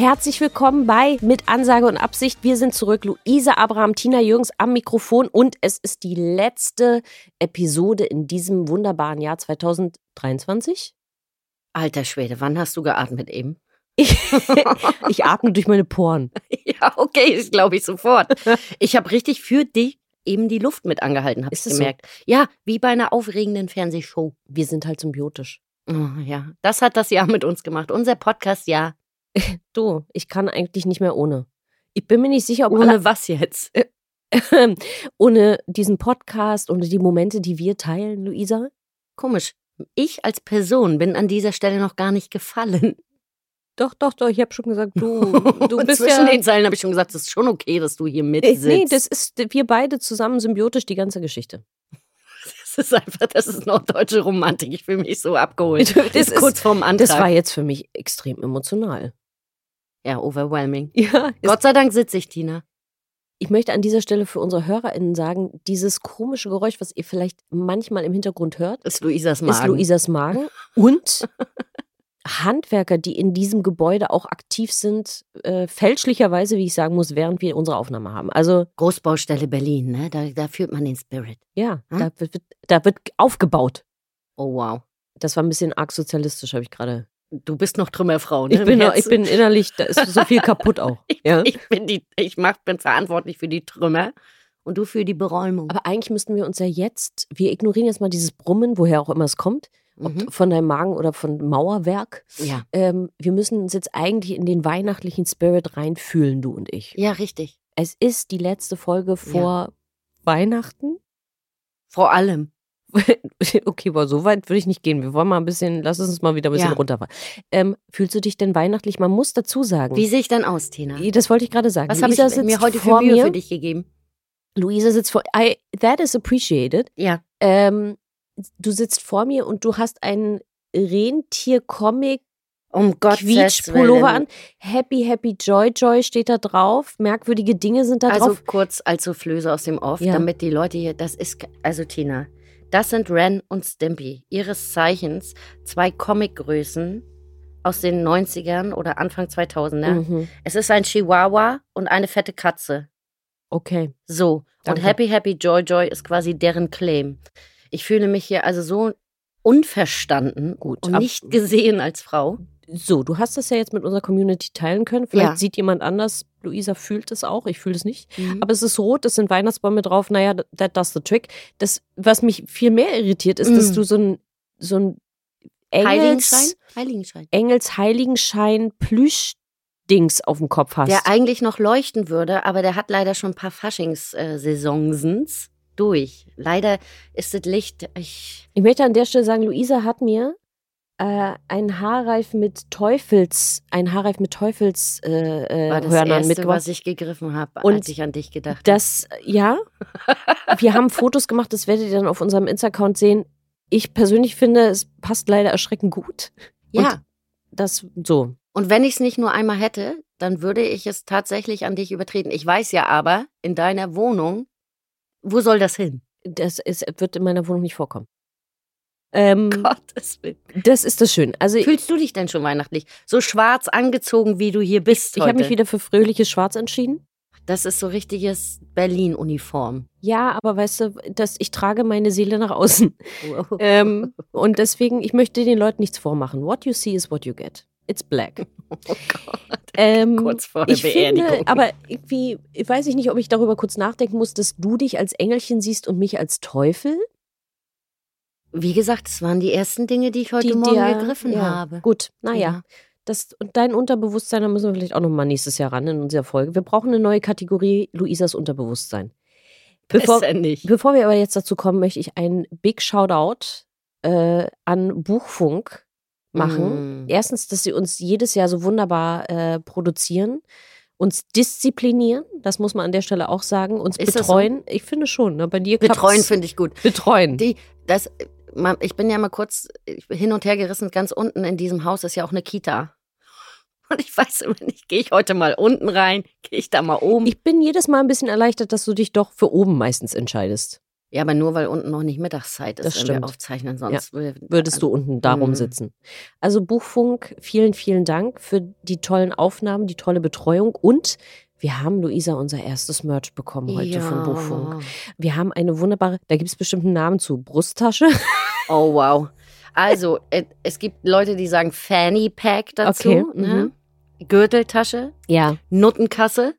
Herzlich willkommen bei Mit Ansage und Absicht. Wir sind zurück. Luise Abraham, Tina Jürgens am Mikrofon und es ist die letzte Episode in diesem wunderbaren Jahr 2023. Alter Schwede, wann hast du geatmet eben? Ich atme durch meine Poren. Ja, okay, das glaube ich sofort. Ich habe richtig für dich eben die Luft mit angehalten, habe ich gemerkt. So? Ja, wie bei einer aufregenden Fernsehshow. Wir sind halt symbiotisch. Oh, ja, das hat das Jahr mit uns gemacht. Unser Podcast-Jahr. Du, ich kann eigentlich nicht mehr ohne. Ich bin mir nicht sicher, ob ohne was jetzt? Ohne diesen Podcast, ohne die Momente, die wir teilen, Luisa? Komisch. Ich als Person bin an dieser Stelle noch gar nicht gefallen. Doch, ich habe schon gesagt, du bist zwischen den Zeilen habe ich schon gesagt, es ist schon okay, dass du hier mit sitzt. Nee, das ist wir beide zusammen symbiotisch, die ganze Geschichte. Das ist einfach, das ist norddeutsche Romantik. Ich fühle mich so abgeholt. Das ist kurz vorm Antrag. Das war jetzt für mich extrem emotional. Ja, overwhelming. Ja, Gott sei Dank sitze ich, Tina. Ich möchte an dieser Stelle für unsere HörerInnen sagen, dieses komische Geräusch, was ihr vielleicht manchmal im Hintergrund hört, ist Luisas Magen. Und Handwerker, die in diesem Gebäude auch aktiv sind, fälschlicherweise, wie ich sagen muss, während wir unsere Aufnahme haben. Also Großbaustelle Berlin, ne? Da fühlt man den Spirit. Ja, da wird aufgebaut. Oh, wow. Das war ein bisschen arg sozialistisch, habe ich gerade. Du bist noch Trümmerfrau, ne? Ich bin innerlich, da ist so viel kaputt auch. Ja? Ich bin verantwortlich für die Trümmer und du für die Beräumung. Aber eigentlich müssten wir uns ja jetzt, wir ignorieren jetzt mal dieses Brummen, woher auch immer es kommt. Ob von deinem Magen oder von Mauerwerk. Ja. Wir müssen uns jetzt eigentlich in den weihnachtlichen Spirit reinfühlen, du und ich. Ja, richtig. Es ist die letzte Folge vor Weihnachten. Vor allem. Okay, aber so weit würde ich nicht gehen. Wir wollen mal ein bisschen, lass uns mal wieder ein bisschen runterfahren. Fühlst du dich denn weihnachtlich? Man muss dazu sagen. Wie sehe ich dann aus, Tina? Das wollte ich gerade sagen. Was habe ich mir heute für Mühe für dich gegeben? Luisa sitzt vor mir. That is appreciated. Ja. Du sitzt vor mir und du hast einen Rentier-Comic Quietsch-Pullover an. Happy, happy, joy, joy steht da drauf. Merkwürdige Dinge sind da drauf. Also kurz als Soufflöse aus dem Off, damit die Leute hier, das ist, also Tina, das sind Ren und Stimpy, ihres Zeichens, zwei Comicgrößen aus den 90ern oder Anfang 2000er. Mhm. Es ist ein Chihuahua und eine fette Katze. Okay. So, danke. Und happy, happy, joy, joy ist quasi deren Claim. Ich fühle mich hier also so unverstanden und nicht gesehen als Frau. So, du hast das ja jetzt mit unserer Community teilen können. Vielleicht sieht jemand anders, Luisa fühlt es auch, ich fühle es nicht. Mhm. Aber es ist rot, es sind Weihnachtsbäume drauf, naja, that does the trick. Das, was mich viel mehr irritiert, ist, dass du so ein Engels-Heiligenschein Plüsch-Dings auf dem Kopf hast. Der eigentlich noch leuchten würde, aber der hat leider schon ein paar Faschings-Saisonsens durch. Leider ist das Licht. Ich möchte an der Stelle sagen, Luisa hat mir einen Haarreif mit Teufelshörnern mitgebracht. Das war das Erste, was ich gegriffen habe, als ich an dich gedacht habe. Wir haben Fotos gemacht, das werdet ihr dann auf unserem Insta-Account sehen. Ich persönlich finde, es passt leider erschreckend gut. Ja. Und das so. Und wenn ich es nicht nur einmal hätte, dann würde ich es tatsächlich an dich übertreten. Ich weiß ja aber, in deiner Wohnung, wo soll das hin? Das wird in meiner Wohnung nicht vorkommen. Gottes Willen. Das ist das Schöne. Also, fühlst du dich denn schon weihnachtlich? So schwarz angezogen, wie du hier bist heute? Ich habe mich wieder für fröhliches Schwarz entschieden. Das ist so richtiges Berlin-Uniform. Ja, aber weißt du, ich trage meine Seele nach außen. Und deswegen, ich möchte den Leuten nichts vormachen. What you see is what you get. It's black. Oh Gott, kurz vor der Beerdigung. Finde, aber irgendwie, weiß ich nicht, ob ich darüber kurz nachdenken muss, dass du dich als Engelchen siehst und mich als Teufel. Wie gesagt, es waren die ersten Dinge, die ich heute Morgen gegriffen habe. Gut, naja. Das, und dein Unterbewusstsein, da müssen wir vielleicht auch nochmal nächstes Jahr ran in unserer Folge. Wir brauchen eine neue Kategorie, Luisas Unterbewusstsein. Bevor wir aber jetzt dazu kommen, möchte ich einen Big Shoutout an Buchfunk machen. Erstens, dass sie uns jedes Jahr so wunderbar produzieren, uns disziplinieren, das muss man an der Stelle auch sagen, uns ist betreuen. So? Ich finde schon, ne? Bei dir betreuen finde ich gut. Betreuen. Ich bin ja mal kurz hin und her gerissen, ganz unten in diesem Haus ist ja auch eine Kita. Und ich weiß immer nicht, gehe ich heute mal unten rein, gehe ich da mal oben? Ich bin jedes Mal ein bisschen erleichtert, dass du dich doch für oben meistens entscheidest. Ja, aber nur, weil unten noch nicht Mittagszeit ist, das wenn stimmt. wir aufzeichnen. Sonst würdest du unten darum sitzen. Also Buchfunk, vielen, vielen Dank für die tollen Aufnahmen, die tolle Betreuung. Und wir haben, Luisa, unser erstes Merch bekommen heute von Buchfunk. Wir haben eine wunderbare, da gibt es bestimmt einen Namen zu, Brusttasche. Oh, wow. Also, es gibt Leute, die sagen Fanny Pack dazu. Okay. Ne? Gürteltasche, Nuttenkasse.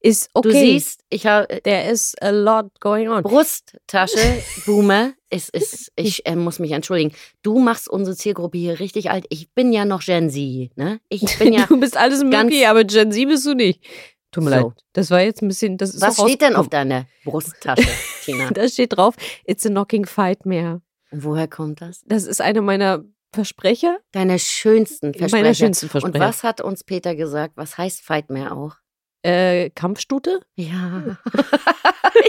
Ist okay. Du siehst, ich habe. There is a lot going on. Brusttasche, Boomer. Ich muss mich entschuldigen. Du machst unsere Zielgruppe hier richtig alt. Ich bin ja noch Gen Z, ne? Ich bin ja du bist alles mögliche, aber Gen Z bist du nicht. Tut mir leid. Das war jetzt ein bisschen. Das ist was steht denn auf deiner Brusttasche, Tina? Da steht drauf, it's a knocking fight mehr. Und woher kommt das? Das ist eine meiner Versprecher. Deiner schönsten Versprecher. Meiner schönsten Versprecher. Und was hat uns Peter gesagt? Was heißt Fight mehr auch? Kampfstute? Ja.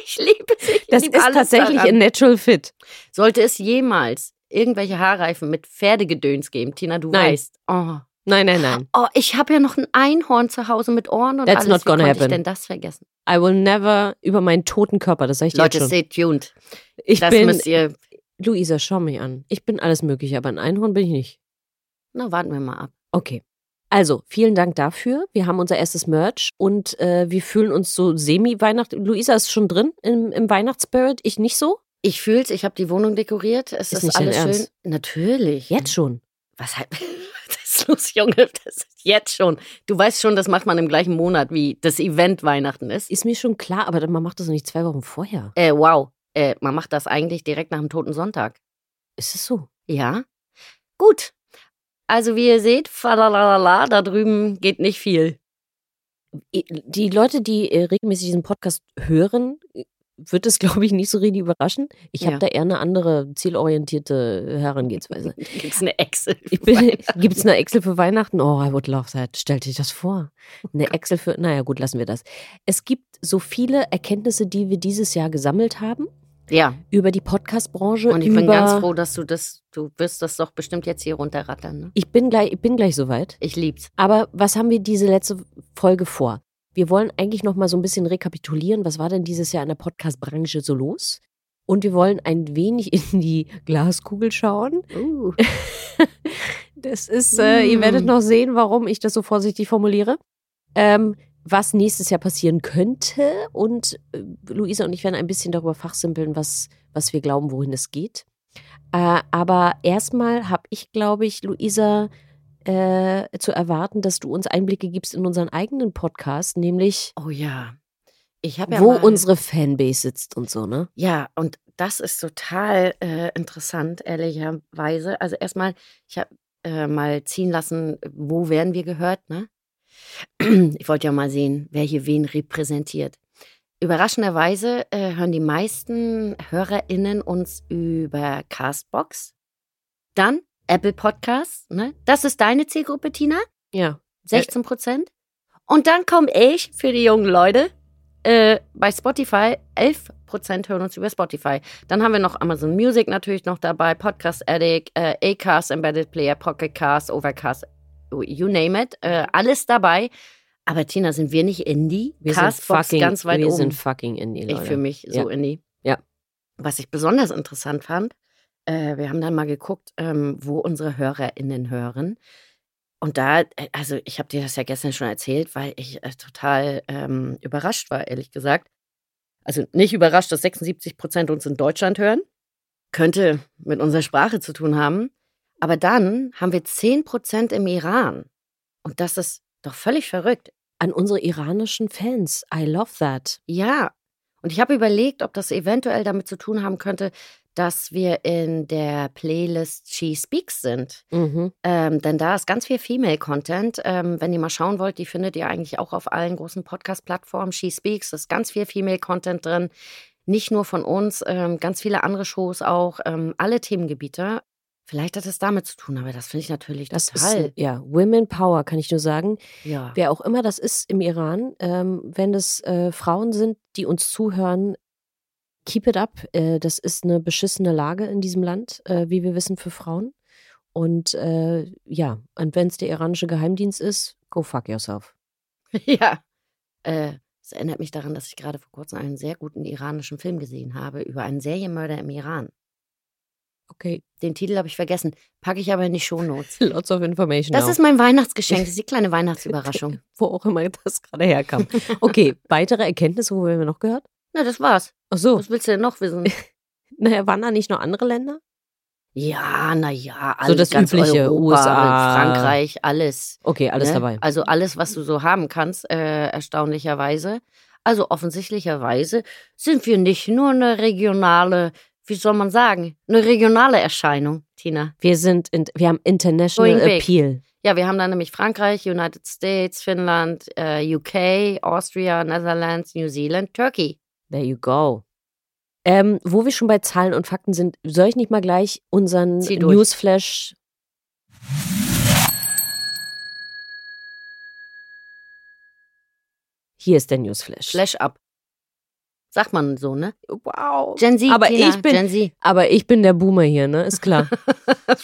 Ich liebe es. Das liebe ist tatsächlich daran. Ein Natural Fit. Sollte es jemals irgendwelche Haarreifen mit Pferdegedöns geben, Tina, du weißt. Oh. Nein. Oh, ich habe ja noch ein Einhorn zu Hause mit Ohren und That's alles. Not gonna happen. Wie konnte ich denn das vergessen? I will never über meinen toten Körper, das sage ich dir Leute, jetzt schon. Leute, stay tuned. Müsst ihr... Luisa, schau mich an. Ich bin alles Mögliche, aber ein Einhorn bin ich nicht. Na, warten wir mal ab. Okay. Also, vielen Dank dafür. Wir haben unser erstes Merch und wir fühlen uns so semi-Weihnacht. Luisa ist schon drin im Weihnachtsspirit, ich nicht so. Ich fühl's, ich habe die Wohnung dekoriert. Es ist alles schön. Ernst? Natürlich. Jetzt schon. Was halt. Das ist los, Junge. Das ist jetzt schon. Du weißt schon, das macht man im gleichen Monat, wie das Event Weihnachten ist. Ist mir schon klar, aber man macht das noch nicht 2 Wochen vorher. Wow. Man macht das eigentlich direkt nach dem Toten Sonntag. Ist es so? Ja. Gut. Also wie ihr seht, da drüben geht nicht viel. Die Leute, die regelmäßig diesen Podcast hören, wird es, glaube ich, nicht so richtig überraschen. Ich habe da eher eine andere zielorientierte Herangehensweise. Gibt's eine Excel? Gibt's eine Excel für Weihnachten? Oh, I would love that. Stellt euch das vor. Eine Excel für, naja gut, lassen wir das. Es gibt so viele Erkenntnisse, die wir dieses Jahr gesammelt haben. Ja. Über die Podcast-Branche. Und ich bin ganz froh, dass du wirst das doch bestimmt jetzt hier runterrattern. Ne? Ich bin gleich soweit. Ich lieb's. Aber was haben wir diese letzte Folge vor? Wir wollen eigentlich noch mal so ein bisschen rekapitulieren, was war denn dieses Jahr in der Podcast-Branche so los? Und wir wollen ein wenig in die Glaskugel schauen. Das ist, ihr werdet noch sehen, warum ich das so vorsichtig formuliere. Was nächstes Jahr passieren könnte. Und Luisa und ich werden ein bisschen darüber fachsimpeln, was wir glauben, wohin es geht. Aber erstmal habe ich, glaube ich, Luisa, zu erwarten, dass du uns Einblicke gibst in unseren eigenen Podcast, nämlich wo unsere Fanbase sitzt und so, ne? Ja, und das ist total interessant, ehrlicherweise. Also erstmal, ich habe mal ziehen lassen, wo werden wir gehört, ne? Ich wollte ja mal sehen, wer hier wen repräsentiert. Überraschenderweise hören die meisten HörerInnen uns über Castbox. Dann Apple Podcasts, ne? Das ist deine Zielgruppe, Tina? Ja. 16%. Und dann komme ich für die jungen Leute bei Spotify. 11% hören uns über Spotify. Dann haben wir noch Amazon Music natürlich noch dabei, Podcast Addict, Acast, Embedded Player, Pocket Cast, Overcast, you name it. Alles dabei. Aber Tina, sind wir nicht Indie? Wir Castbox sind fucking, ganz weit oben. Wir sind fucking Indie, Leute. Ich fühle mich so Indie. Ja. Was ich besonders interessant fand, wir haben dann mal geguckt, wo unsere HörerInnen hören. Und da, also ich habe dir das ja gestern schon erzählt, weil ich total überrascht war, ehrlich gesagt. Also nicht überrascht, dass 76% uns in Deutschland hören. Könnte mit unserer Sprache zu tun haben. Aber dann haben wir 10% im Iran. Und das ist doch völlig verrückt. An unsere iranischen Fans. I love that. Ja. Und ich habe überlegt, ob das eventuell damit zu tun haben könnte, dass wir in der Playlist She Speaks sind. Mhm. Denn da ist ganz viel Female-Content. Wenn ihr mal schauen wollt, die findet ihr eigentlich auch auf allen großen Podcast-Plattformen. She Speaks, ist ganz viel Female-Content drin. Nicht nur von uns, ganz viele andere Shows auch. Alle Themengebiete. Vielleicht hat es damit zu tun, aber das finde ich natürlich das total. Ist, ja, Women Power, kann ich nur sagen. Ja. Wer auch immer das ist im Iran, wenn es Frauen sind, die uns zuhören, keep it up. Das ist eine beschissene Lage in diesem Land, wie wir wissen, für Frauen. Und ja, und wenn es der iranische Geheimdienst ist, go fuck yourself. Ja, das erinnert mich daran, dass ich gerade vor kurzem einen sehr guten iranischen Film gesehen habe über einen Serienmörder im Iran. Okay. Den Titel habe ich vergessen. Packe ich aber in die Shownotes. Lots of information. Das ist mein Weihnachtsgeschenk. Das ist die kleine Weihnachtsüberraschung. Wo auch immer das gerade herkam. Okay, weitere Erkenntnisse, wo haben wir noch gehört? Na, das war's. Ach so. Was willst du denn noch wissen? Naja, waren da nicht noch andere Länder? Ja, naja, alles. So das ganz übliche, Europa, USA, Frankreich, alles. Okay, alles dabei. Also alles, was du so haben kannst, erstaunlicherweise. Also offensichtlicherweise sind wir nicht nur eine regionale, wie soll man sagen, eine regionale Erscheinung, Tina. Wir haben international appeal. Ja, wir haben da nämlich Frankreich, United States, Finnland, UK, Austria, Netherlands, New Zealand, Turkey. There you go. Wo wir schon bei Zahlen und Fakten sind, soll ich nicht mal gleich unseren Newsflash... Hier ist der Newsflash. Flash up. Sagt man so, ne? Wow. Gen Z, aber ich bin der Boomer hier, ne? Ist klar. Ich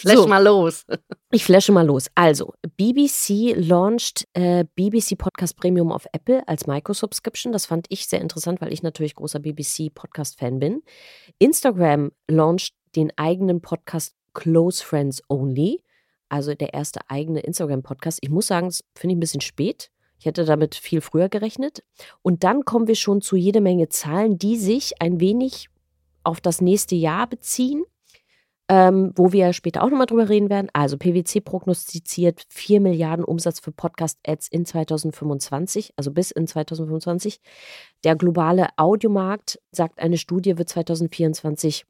flashe mal los. Also, BBC launched BBC Podcast Premium auf Apple als Microsubscription. Das fand ich sehr interessant, weil ich natürlich großer BBC Podcast Fan bin. Instagram launched den eigenen Podcast Close Friends Only. Also der erste eigene Instagram Podcast. Ich muss sagen, das finde ich ein bisschen spät. Ich hätte damit viel früher gerechnet. Und dann kommen wir schon zu jede Menge Zahlen, die sich ein wenig auf das nächste Jahr beziehen, wo wir später auch nochmal drüber reden werden. Also PwC prognostiziert 4 Milliarden Umsatz für Podcast-Ads in 2025, also bis in 2025. Der globale Audiomarkt, sagt eine Studie, wird 2024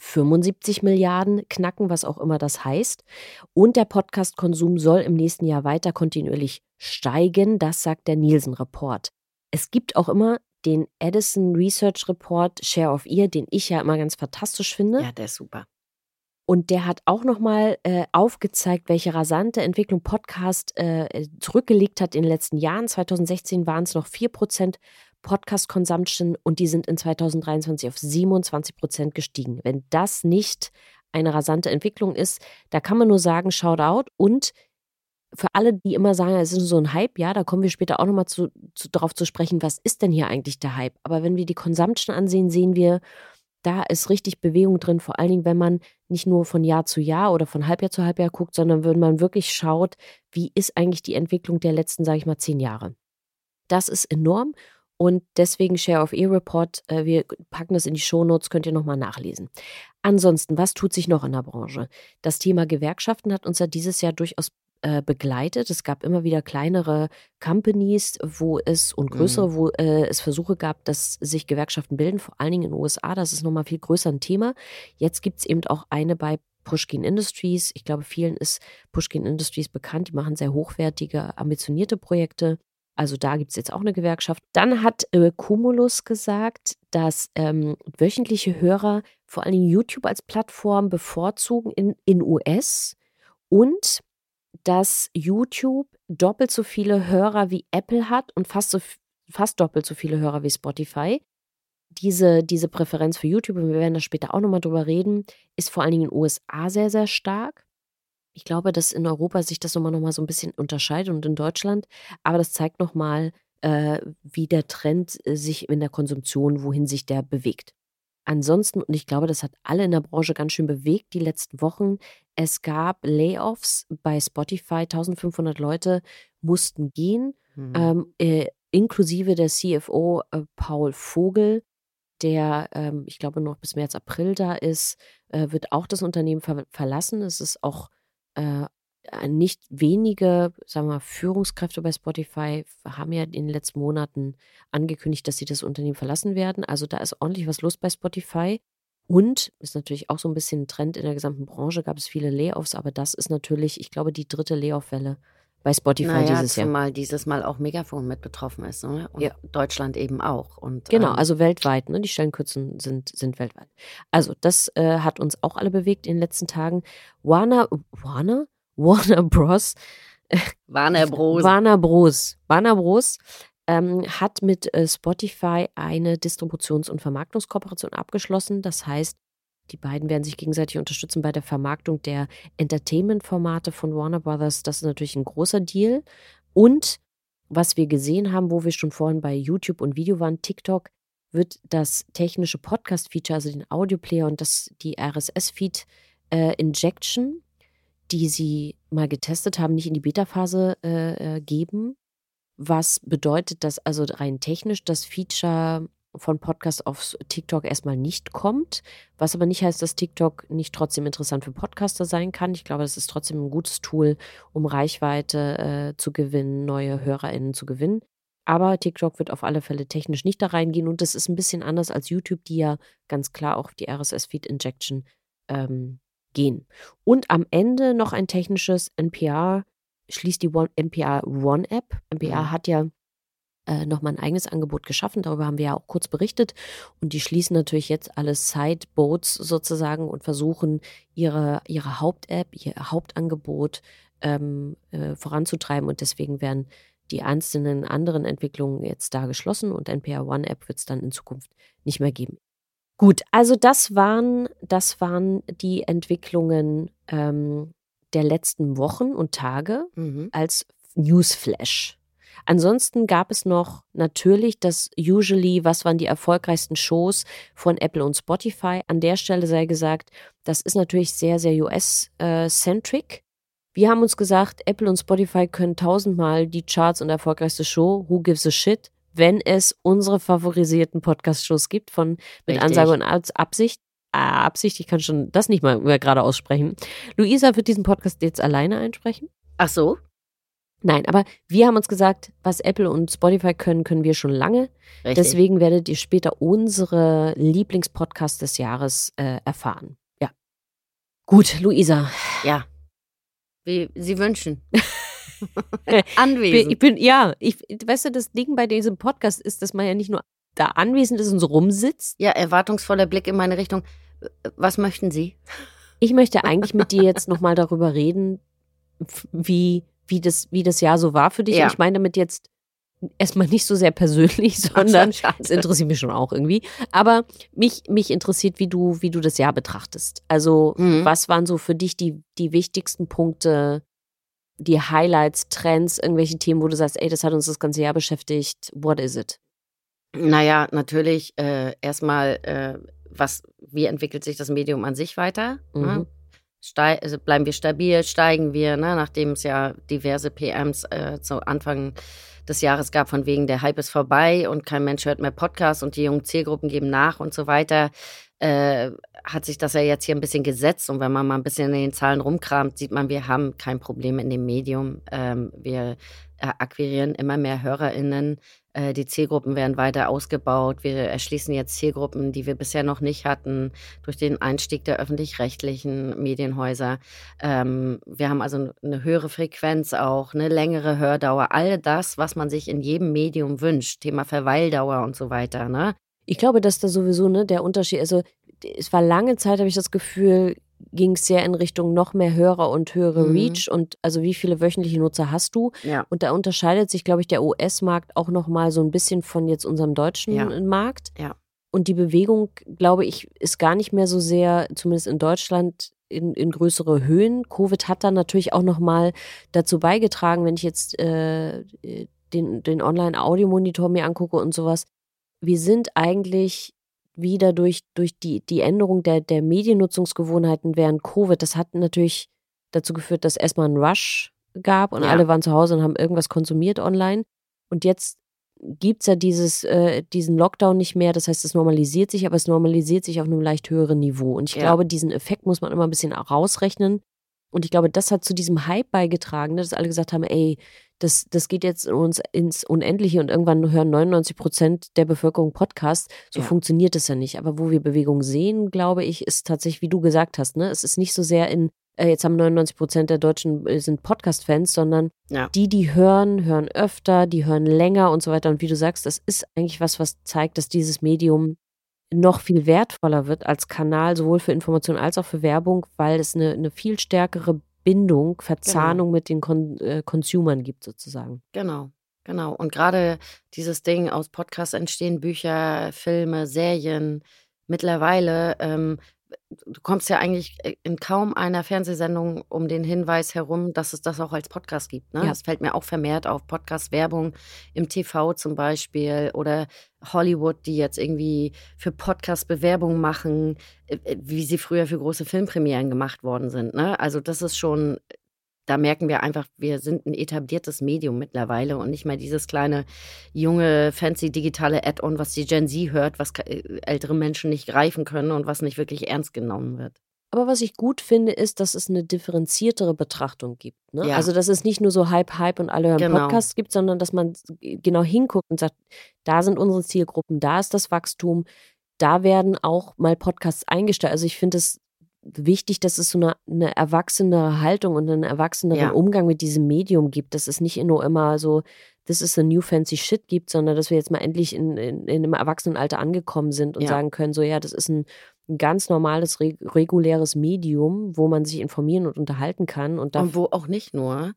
75 Milliarden knacken, was auch immer das heißt. Und der Podcast-Konsum soll im nächsten Jahr weiter kontinuierlich steigen, das sagt der Nielsen Report. Es gibt auch immer den Edison Research Report Share of Ear, den ich ja immer ganz fantastisch finde. Ja, der ist super. Und der hat auch nochmal aufgezeigt, welche rasante Entwicklung Podcast zurückgelegt hat in den letzten Jahren. 2016 waren es noch 4% Podcast-Consumption und die sind in 2023 auf 27% gestiegen. Wenn das nicht eine rasante Entwicklung ist, da kann man nur sagen, Shoutout. Und für alle, die immer sagen, es ist so ein Hype, ja, da kommen wir später auch nochmal drauf zu sprechen, was ist denn hier eigentlich der Hype? Aber wenn wir die Consumption ansehen, sehen wir, da ist richtig Bewegung drin, vor allen Dingen, wenn man nicht nur von Jahr zu Jahr oder von Halbjahr zu Halbjahr guckt, sondern wenn man wirklich schaut, wie ist eigentlich die Entwicklung der letzten, sage ich mal, 10 Jahre. Das ist enorm und deswegen Share of Ear Report, wir packen das in die Shownotes, könnt ihr nochmal nachlesen. Ansonsten, was tut sich noch in der Branche? Das Thema Gewerkschaften hat uns ja dieses Jahr durchaus begleitet. Es gab immer wieder kleinere Companies, wo es Versuche gab, dass sich Gewerkschaften bilden, vor allen Dingen in den USA. Das ist nochmal viel größer ein Thema. Jetzt gibt es eben auch eine bei Pushkin Industries. Ich glaube, vielen ist Pushkin Industries bekannt. Die machen sehr hochwertige, ambitionierte Projekte. Also da gibt es jetzt auch eine Gewerkschaft. Dann hat Cumulus gesagt, dass wöchentliche Hörer vor allen Dingen YouTube als Plattform bevorzugen in US und dass YouTube doppelt so viele Hörer wie Apple hat und fast doppelt so viele Hörer wie Spotify. Diese Präferenz für YouTube, und wir werden da später auch nochmal drüber reden, ist vor allen Dingen in den USA sehr, sehr stark. Ich glaube, dass in Europa sich das nochmal so ein bisschen unterscheidet und in Deutschland. Aber das zeigt nochmal, wie der Trend sich in der Konsumtion, wohin sich der bewegt. Ansonsten, und ich glaube, das hat alle in der Branche ganz schön bewegt die letzten Wochen, es gab Layoffs bei Spotify, 1500 Leute mussten gehen, inklusive der CFO Paul Vogel, der, ich glaube, noch bis März, April da ist, wird auch das Unternehmen verlassen. Es ist auch nicht wenige, sagen wir mal, Führungskräfte bei Spotify haben ja in den letzten Monaten angekündigt, dass sie das Unternehmen verlassen werden. Also da ist ordentlich was los bei Spotify. Und ist natürlich auch so ein bisschen ein Trend in der gesamten Branche, gab es viele Layoffs, aber das ist natürlich, ich glaube, die dritte Layoff-Welle bei Spotify dieses Jahr. Zumal dieses Mal auch Megafon mit betroffen ist, ne? Und ja. Deutschland eben auch. Und, genau, also weltweit, ne? Die Stellenkürzen sind weltweit. Also das hat uns auch alle bewegt in den letzten Tagen. Warner Bros. Hat mit Spotify eine Distributions- und Vermarktungskooperation abgeschlossen. Das heißt, die beiden werden sich gegenseitig unterstützen bei der Vermarktung der Entertainment-Formate von Warner Bros. Das ist natürlich ein großer Deal. Und was wir gesehen haben, wo wir schon vorhin bei YouTube und Video waren, TikTok, wird das technische Podcast-Feature, also den Audioplayer und die RSS-Feed-Injection, die sie mal getestet haben, nicht in die Beta-Phase geben. Was bedeutet, dass also rein technisch das Feature von Podcast auf TikTok erstmal nicht kommt, was aber nicht heißt, dass TikTok nicht trotzdem interessant für Podcaster sein kann. Ich glaube, das ist trotzdem ein gutes Tool, um Reichweite zu gewinnen, neue HörerInnen zu gewinnen. Aber TikTok wird auf alle Fälle technisch nicht da reingehen und das ist ein bisschen anders als YouTube, die ja ganz klar auch die RSS-Feed-Injection gehen. Und am Ende noch ein technisches NPR schließt die NPR One App. NPR hat ja nochmal ein eigenes Angebot geschaffen, darüber haben wir ja auch kurz berichtet. Und die schließen natürlich jetzt alle Sideboards sozusagen und versuchen, ihre Haupt-App, ihr Hauptangebot voranzutreiben. Und deswegen werden die einzelnen anderen Entwicklungen jetzt da geschlossen und NPR One App wird es dann in Zukunft nicht mehr geben. Gut, also das waren die Entwicklungen der letzten Wochen und Tage als Newsflash. Ansonsten gab es noch natürlich das usually, was waren die erfolgreichsten Shows von Apple und Spotify. An der Stelle sei gesagt, das ist natürlich sehr, sehr US-centric. Wir haben uns gesagt, Apple und Spotify können 1000-mal die Charts und erfolgreichste Show, who gives a shit, wenn es unsere favorisierten Podcast-Shows gibt von mit Richtig. Ansage und Absicht. Absicht, ich kann schon das nicht mal gerade aussprechen. Luisa wird diesen Podcast jetzt alleine einsprechen. Ach so? Nein, aber wir haben uns gesagt, was Apple und Spotify können, können wir schon lange. Richtig. Deswegen werdet ihr später unsere Lieblingspodcasts des Jahres erfahren. Ja. Gut, Luisa. Ja. Wie Sie wünschen. Anwesend. Weißt du, das Ding bei diesem Podcast ist, dass man ja nicht nur da anwesend ist und so rumsitzt. Ja, erwartungsvoller Blick in meine Richtung. Was möchten Sie? Ich möchte eigentlich mit dir jetzt nochmal darüber reden, wie das Jahr so war für dich. Ja. Und ich meine damit jetzt erstmal nicht so sehr persönlich, sondern es interessiert mich schon auch irgendwie. Aber mich interessiert, wie du das Jahr betrachtest. Also was waren so für dich die wichtigsten Punkte, die Highlights, Trends, irgendwelche Themen, wo du sagst, ey, das hat uns das ganze Jahr beschäftigt. What is it? Naja, natürlich erstmal, wie entwickelt sich das Medium an sich weiter? Mhm. Ne? Bleiben wir stabil, steigen wir, ne? Nachdem es ja diverse PMs zu Anfang des Jahres gab, von wegen der Hype ist vorbei und kein Mensch hört mehr Podcasts und die jungen Zielgruppen geben nach und so weiter, hat sich das ja jetzt hier ein bisschen gesetzt. Und wenn man mal ein bisschen in den Zahlen rumkramt, sieht man, wir haben kein Problem in dem Medium. Wir akquirieren immer mehr HörerInnen. Die Zielgruppen werden weiter ausgebaut. Wir erschließen jetzt Zielgruppen, die wir bisher noch nicht hatten, durch den Einstieg der öffentlich-rechtlichen Medienhäuser. Wir haben also eine höhere Frequenz auch, eine längere Hördauer. All das, was man sich in jedem Medium wünscht. Thema Verweildauer und so weiter. Ne? Ich glaube, dass da sowieso der Unterschied, also es war lange Zeit, habe ich das Gefühl, ging es sehr in Richtung noch mehr Hörer und höhere Reach und also wie viele wöchentliche Nutzer hast du? Ja. Und da unterscheidet sich, glaube ich, der US-Markt auch nochmal so ein bisschen von jetzt unserem deutschen Markt. Ja. Und die Bewegung, glaube ich, ist gar nicht mehr so sehr, zumindest in Deutschland, in größere Höhen. Covid hat dann natürlich auch nochmal dazu beigetragen, wenn ich jetzt den Online-Audio-Monitor mir angucke und sowas. Wir sind eigentlich wieder durch die Änderung der Mediennutzungsgewohnheiten während Covid, das hat natürlich dazu geführt, dass erstmal einen Rush gab und alle waren zu Hause und haben irgendwas konsumiert online. Und jetzt gibt es ja diesen Lockdown nicht mehr, das heißt, es normalisiert sich, aber es normalisiert sich auf einem leicht höheren Niveau. Und ich glaube, diesen Effekt muss man immer ein bisschen rausrechnen. Und ich glaube, das hat zu diesem Hype beigetragen, dass alle gesagt haben, ey, das geht jetzt ins Unendliche und irgendwann hören 99% der Bevölkerung Podcasts. So funktioniert das ja nicht. Aber wo wir Bewegung sehen, glaube ich, ist tatsächlich, wie du gesagt hast, ne? Es ist nicht so sehr in, jetzt haben 99% der Deutschen sind Podcast-Fans, sondern die hören, hören öfter, die hören länger und so weiter. Und wie du sagst, das ist eigentlich was zeigt, dass dieses Medium noch viel wertvoller wird als Kanal, sowohl für Information als auch für Werbung, weil es eine viel stärkere Bindung, Verzahnung mit den Consumern gibt sozusagen. Genau. Und gerade dieses Ding, aus Podcasts entstehen Bücher, Filme, Serien. Mittlerweile, du kommst ja eigentlich in kaum einer Fernsehsendung um den Hinweis herum, dass es das auch als Podcast gibt. Ne? Ja. Das fällt mir auch vermehrt auf. Podcast-Werbung im TV zum Beispiel oder Hollywood, die jetzt irgendwie für Podcast-Bewerbung machen, wie sie früher für große Filmpremieren gemacht worden sind. Ne? Also das ist schon, da merken wir einfach, wir sind ein etabliertes Medium mittlerweile und nicht mehr dieses kleine, junge, fancy digitale Add-on, was die Gen Z hört, was ältere Menschen nicht greifen können und was nicht wirklich ernst genommen wird. Aber was ich gut finde, ist, dass es eine differenziertere Betrachtung gibt. Ne? Ja. Also, dass es nicht nur so Hype und alle hören Podcasts gibt, sondern dass man genau hinguckt und sagt, da sind unsere Zielgruppen, da ist das Wachstum, da werden auch mal Podcasts eingestellt. Also ich finde es wichtig, dass es so eine erwachsenere Haltung und einen erwachseneren Umgang mit diesem Medium gibt, dass es nicht nur immer so, this is the new fancy shit gibt, sondern dass wir jetzt mal endlich in einem Erwachsenenalter angekommen sind und sagen können, so das ist ein ganz normales, reguläres Medium, wo man sich informieren und unterhalten kann. Und wo auch nicht nur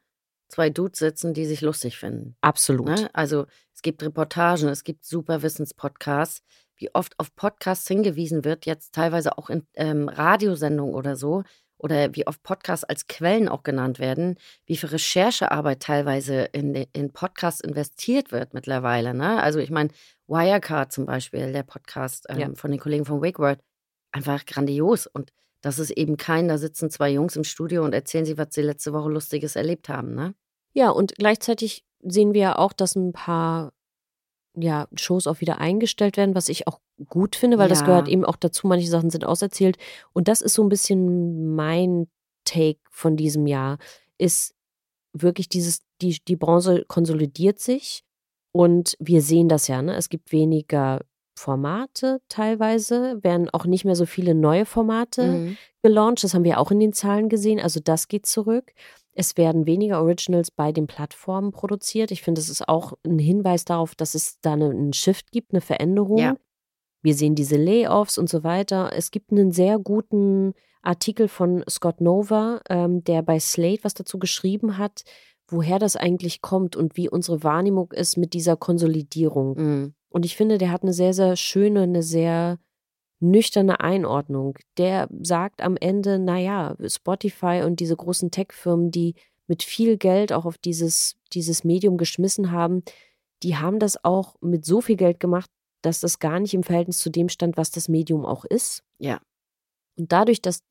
zwei Dudes sitzen, die sich lustig finden. Absolut. Ne? Also es gibt Reportagen, es gibt super Wissenspodcasts, wie oft auf Podcasts hingewiesen wird, jetzt teilweise auch in Radiosendungen oder so, oder wie oft Podcasts als Quellen auch genannt werden, wie viel Recherchearbeit teilweise in Podcasts investiert wird mittlerweile. Ne? Also ich meine, Wirecard zum Beispiel, der Podcast von den Kollegen von Wakeword, einfach grandios. Und das ist eben da sitzen zwei Jungs im Studio und erzählen sie, was sie letzte Woche Lustiges erlebt haben. Ne? Ja, und gleichzeitig sehen wir ja auch, dass ein paar Shows auch wieder eingestellt werden, was ich auch gut finde, weil das gehört eben auch dazu, manche Sachen sind auserzählt. Und das ist so ein bisschen mein Take von diesem Jahr, ist wirklich die Branche konsolidiert sich und wir sehen das ja, ne? Es gibt weniger Formate teilweise, werden auch nicht mehr so viele neue Formate gelauncht, das haben wir auch in den Zahlen gesehen, also das geht zurück. Es werden weniger Originals bei den Plattformen produziert. Ich finde, das ist auch ein Hinweis darauf, dass es da einen Shift gibt, eine Veränderung. Ja. Wir sehen diese Layoffs und so weiter. Es gibt einen sehr guten Artikel von Scott Nova, der bei Slate was dazu geschrieben hat, woher das eigentlich kommt und wie unsere Wahrnehmung ist mit dieser Konsolidierung. Mhm. Und ich finde, der hat eine sehr, sehr schöne, eine sehr nüchterne Einordnung. Der sagt am Ende, Spotify und diese großen Tech-Firmen, die mit viel Geld auch auf dieses Medium geschmissen haben, die haben das auch mit so viel Geld gemacht, dass das gar nicht im Verhältnis zu dem stand, was das Medium auch ist. Ja. Und dadurch, dass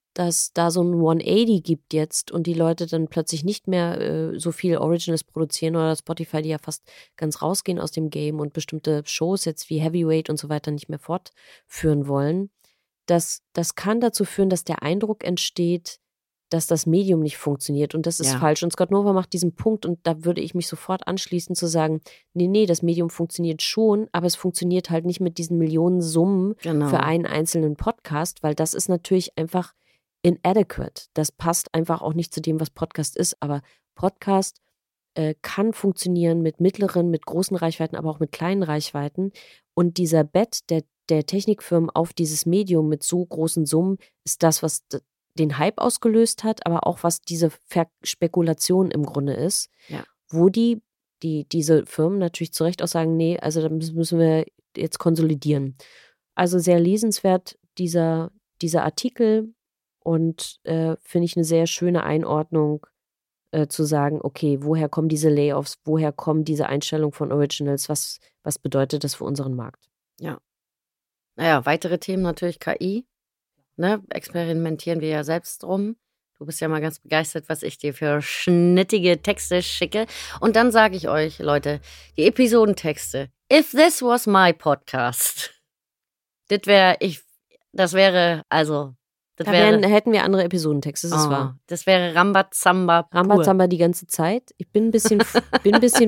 da so ein 180 gibt jetzt und die Leute dann plötzlich nicht mehr so viel Originals produzieren oder Spotify, die ja fast ganz rausgehen aus dem Game und bestimmte Shows jetzt wie Heavyweight und so weiter nicht mehr fortführen wollen, das kann dazu führen, dass der Eindruck entsteht, dass das Medium nicht funktioniert und das ist falsch. Und Scott Nova macht diesen Punkt und da würde ich mich sofort anschließen zu sagen, nee, das Medium funktioniert schon, aber es funktioniert halt nicht mit diesen Millionen Summen für einen einzelnen Podcast, weil das ist natürlich einfach inadequate. Das passt einfach auch nicht zu dem, was Podcast ist, aber Podcast kann funktionieren mit mittleren, mit großen Reichweiten, aber auch mit kleinen Reichweiten und dieser Bet der Technikfirmen auf dieses Medium mit so großen Summen ist das, was den Hype ausgelöst hat, aber auch was diese Spekulation im Grunde ist, wo diese Firmen natürlich zu Recht auch sagen, nee, also da müssen wir jetzt konsolidieren. Also sehr lesenswert dieser Artikel. Und finde ich eine sehr schöne Einordnung, zu sagen, okay, woher kommen diese Layoffs, woher kommen diese Einstellung von Originals, was bedeutet das für unseren Markt? Ja. Naja, weitere Themen natürlich KI. Ne? Experimentieren wir ja selbst drum. Du bist ja mal ganz begeistert, was ich dir für schnittige Texte schicke. Und dann sage ich euch, Leute, die Episodentexte. If this was my podcast. Das wäre, Da hätten wir andere Episodentexte, das ist wahr. Das wäre Rambazamba pur. Rambazamba die ganze Zeit. Ich bin ein bisschen,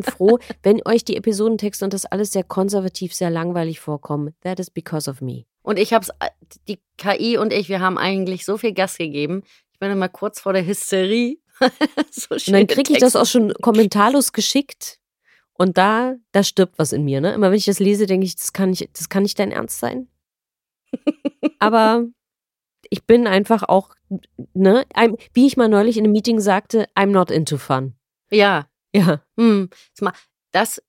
froh, wenn euch die Episodentexte und das alles sehr konservativ, sehr langweilig vorkommen. That is because of me. Und ich hab's, die KI und ich, wir haben eigentlich so viel Gas gegeben. Ich bin immer kurz vor der Hysterie. So und dann kriege ich das auch schon kommentarlos geschickt. Und da stirbt was in mir, ne? Immer wenn ich das lese, denke ich, das kann nicht dein Ernst sein. Aber ich bin einfach auch, ne, wie ich mal neulich in einem Meeting sagte, I'm not into fun. Ja. Ja. Das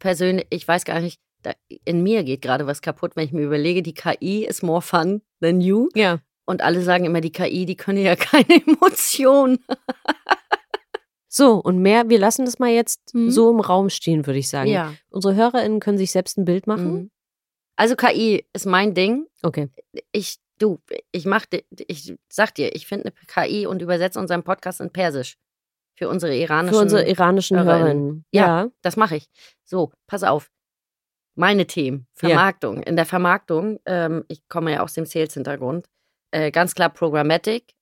persönlich, ich weiß gar nicht, in mir geht gerade was kaputt, wenn ich mir überlege, die KI is more fun than you. Ja. Und alle sagen immer, die KI, die könne ja keine Emotionen. So, und mehr, wir lassen das mal jetzt so im Raum stehen, würde ich sagen. Ja. Unsere HörerInnen können sich selbst ein Bild machen. Also KI ist mein Ding. Okay. Ich sag dir, ich finde eine KI und übersetze unseren Podcast in Persisch. Für unsere iranischen HörerInnen. Ja, das mache ich. So, pass auf. Meine Themen. Vermarktung. Ja. In der Vermarktung, ich komme ja aus dem Sales-Hintergrund, ganz klar Programmatic.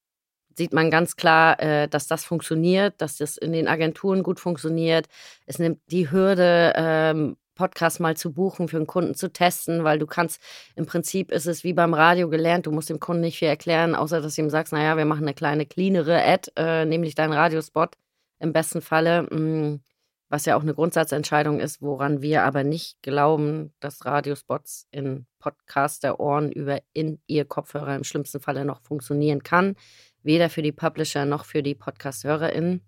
Sieht man ganz klar, dass das funktioniert, dass das in den Agenturen gut funktioniert. Es nimmt die Hürde, Podcast mal zu buchen, für einen Kunden zu testen, weil du kannst, im Prinzip ist es wie beim Radio gelernt, du musst dem Kunden nicht viel erklären, außer dass du ihm sagst, naja, wir machen eine kleine, cleanere Ad, nämlich deinen Radiospot im besten Falle, was ja auch eine Grundsatzentscheidung ist, woran wir aber nicht glauben, dass Radiospots in Podcaster-Ohren über In-Ear-Kopfhörer im schlimmsten Falle noch funktionieren kann. Weder für die Publisher noch für die Podcast-HörerInnen.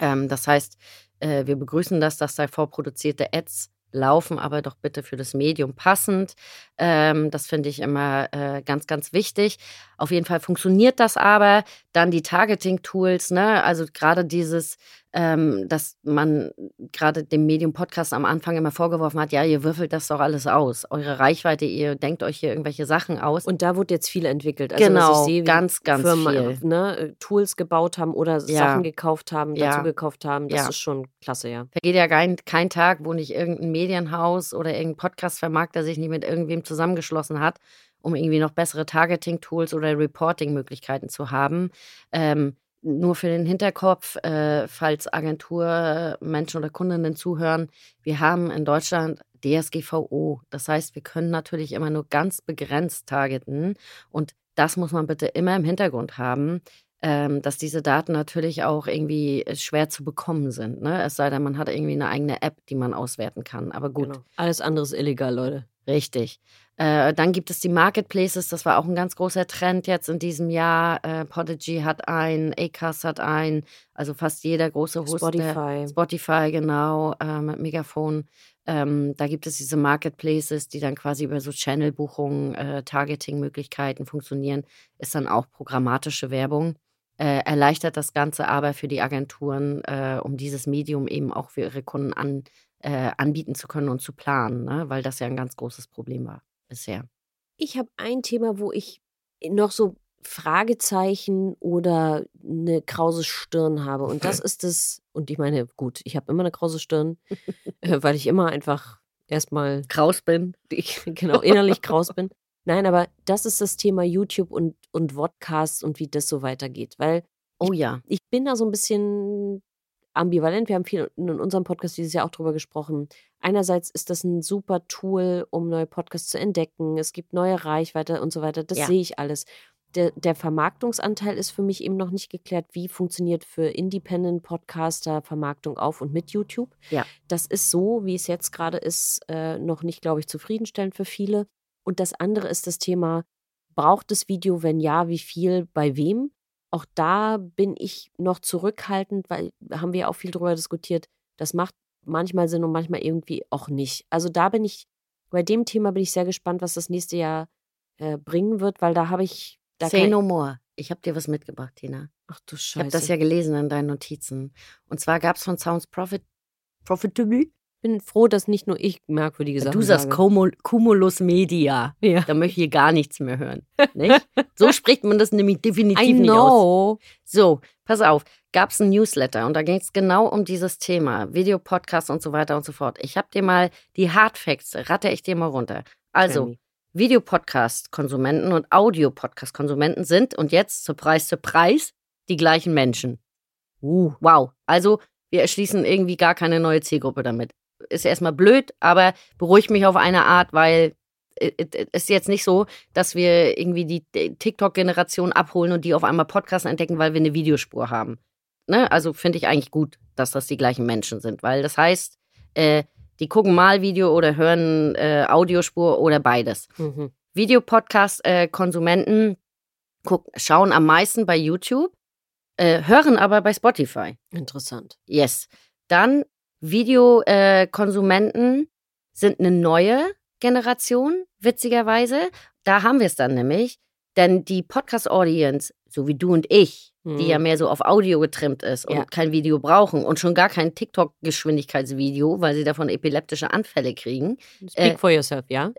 Das heißt, wir begrüßen das, dass da vorproduzierte Ads laufen, aber doch bitte für das Medium passend. Das finde ich immer ganz, ganz wichtig. Auf jeden Fall funktioniert das aber. Dann die Targeting-Tools, ne? Also gerade dieses, dass man gerade dem Medium-Podcast am Anfang immer vorgeworfen hat, ja, ihr würfelt das doch alles aus. Eure Reichweite, ihr denkt euch hier irgendwelche Sachen aus. Und da wird jetzt viel entwickelt. Also genau, was ich sehe, wie ganz, ganz Firmen, viel. Ne? Tools gebaut haben oder Sachen gekauft haben, dazu gekauft haben. Das ist schon klasse, ja. Da geht ja kein Tag, wo nicht irgendein Medienhaus oder irgendein Podcast-Vermarkter sich nicht mit irgendwem zusammengeschlossen hat, um irgendwie noch bessere Targeting-Tools oder Reporting-Möglichkeiten zu haben. Nur für den Hinterkopf, falls Agenturmenschen oder Kundinnen zuhören, wir haben in Deutschland DSGVO. Das heißt, wir können natürlich immer nur ganz begrenzt targeten. Und das muss man bitte immer im Hintergrund haben, dass diese Daten natürlich auch irgendwie schwer zu bekommen sind. Ne? Es sei denn, man hat irgendwie eine eigene App, die man auswerten kann. Aber gut. Genau. Alles andere ist illegal, Leute. Richtig. Dann gibt es die Marketplaces, das war auch ein ganz großer Trend jetzt in diesem Jahr. Podigy hat einen, Acast hat einen, also fast jeder große Host. Spotify, genau, mit Megafon. Da gibt es diese Marketplaces, die dann quasi über so Channel-Buchungen, Targeting-Möglichkeiten funktionieren. Ist dann auch programmatische Werbung. Erleichtert das Ganze aber für die Agenturen, um dieses Medium eben auch für ihre Kunden anbieten zu können und zu planen, ne? Weil das ja ein ganz großes Problem war bisher. Ich habe ein Thema, wo ich noch so Fragezeichen oder eine krause Stirn habe. Und das ist das, und ich meine, gut, ich habe immer eine krause Stirn, weil ich immer einfach erstmal kraus bin. Genau, innerlich kraus bin. Nein, aber das ist das Thema YouTube und Podcasts und wie das so weitergeht. Weil ich bin da so ein bisschen ambivalent. Wir haben viel in unserem Podcast dieses Jahr auch drüber gesprochen. Einerseits ist das ein super Tool, um neue Podcasts zu entdecken. Es gibt neue Reichweite und so weiter. Das sehe ich alles. Der Vermarktungsanteil ist für mich eben noch nicht geklärt. Wie funktioniert für Independent-Podcaster Vermarktung auf und mit YouTube? Ja. Das ist so, wie es jetzt gerade ist, noch nicht, glaube ich, zufriedenstellend für viele. Und das andere ist das Thema, braucht das Video, wenn ja, wie viel, bei wem? Auch da bin ich noch zurückhaltend, weil haben wir auch viel drüber diskutiert, das macht manchmal Sinn und manchmal irgendwie auch nicht. Also da bin ich, bei dem Thema bin ich sehr gespannt, was das nächste Jahr bringen wird, weil da habe ich... Say no more. Ich habe dir was mitgebracht, Tina. Ach du Scheiße. Ich habe das ja gelesen in deinen Notizen. Und zwar gab es von Sounds Profitable. Bin froh, dass nicht nur ich merkwürdige Sachen sage. Du sagst Cumulus Media. Ja. Da möchte ich gar nichts mehr hören. Nicht? So spricht man das nämlich definitiv nicht aus. So, pass auf. Gab es einen Newsletter und da ging es genau um dieses Thema. Video, Podcast und so weiter und so fort. Ich habe dir mal die Hard Facts, ratte ich dir mal runter. Also, Videopodcast-Konsumenten und Audio-Podcast-Konsumenten sind und jetzt, Surprise, die gleichen Menschen. Wow. Also, wir erschließen irgendwie gar keine neue Zielgruppe damit. Ist ja erstmal blöd, aber beruhigt mich auf eine Art, weil es ist jetzt nicht so, dass wir irgendwie die TikTok-Generation abholen und die auf einmal Podcasts entdecken, weil wir eine Videospur haben. Ne? Also finde ich eigentlich gut, dass das die gleichen Menschen sind, weil das heißt, die gucken mal Video oder hören Audiospur oder beides. Mhm. Videopodcast-Konsumenten schauen am meisten bei YouTube, hören aber bei Spotify. Interessant. Yes. Dann Videokonsumenten sind eine neue Generation, witzigerweise. Da haben wir es dann nämlich, denn die Podcast-Audience, so wie du und ich, die ja mehr so auf Audio getrimmt ist und kein Video brauchen und schon gar kein TikTok-Geschwindigkeitsvideo, weil sie davon epileptische Anfälle kriegen. Speak for yourself, ja?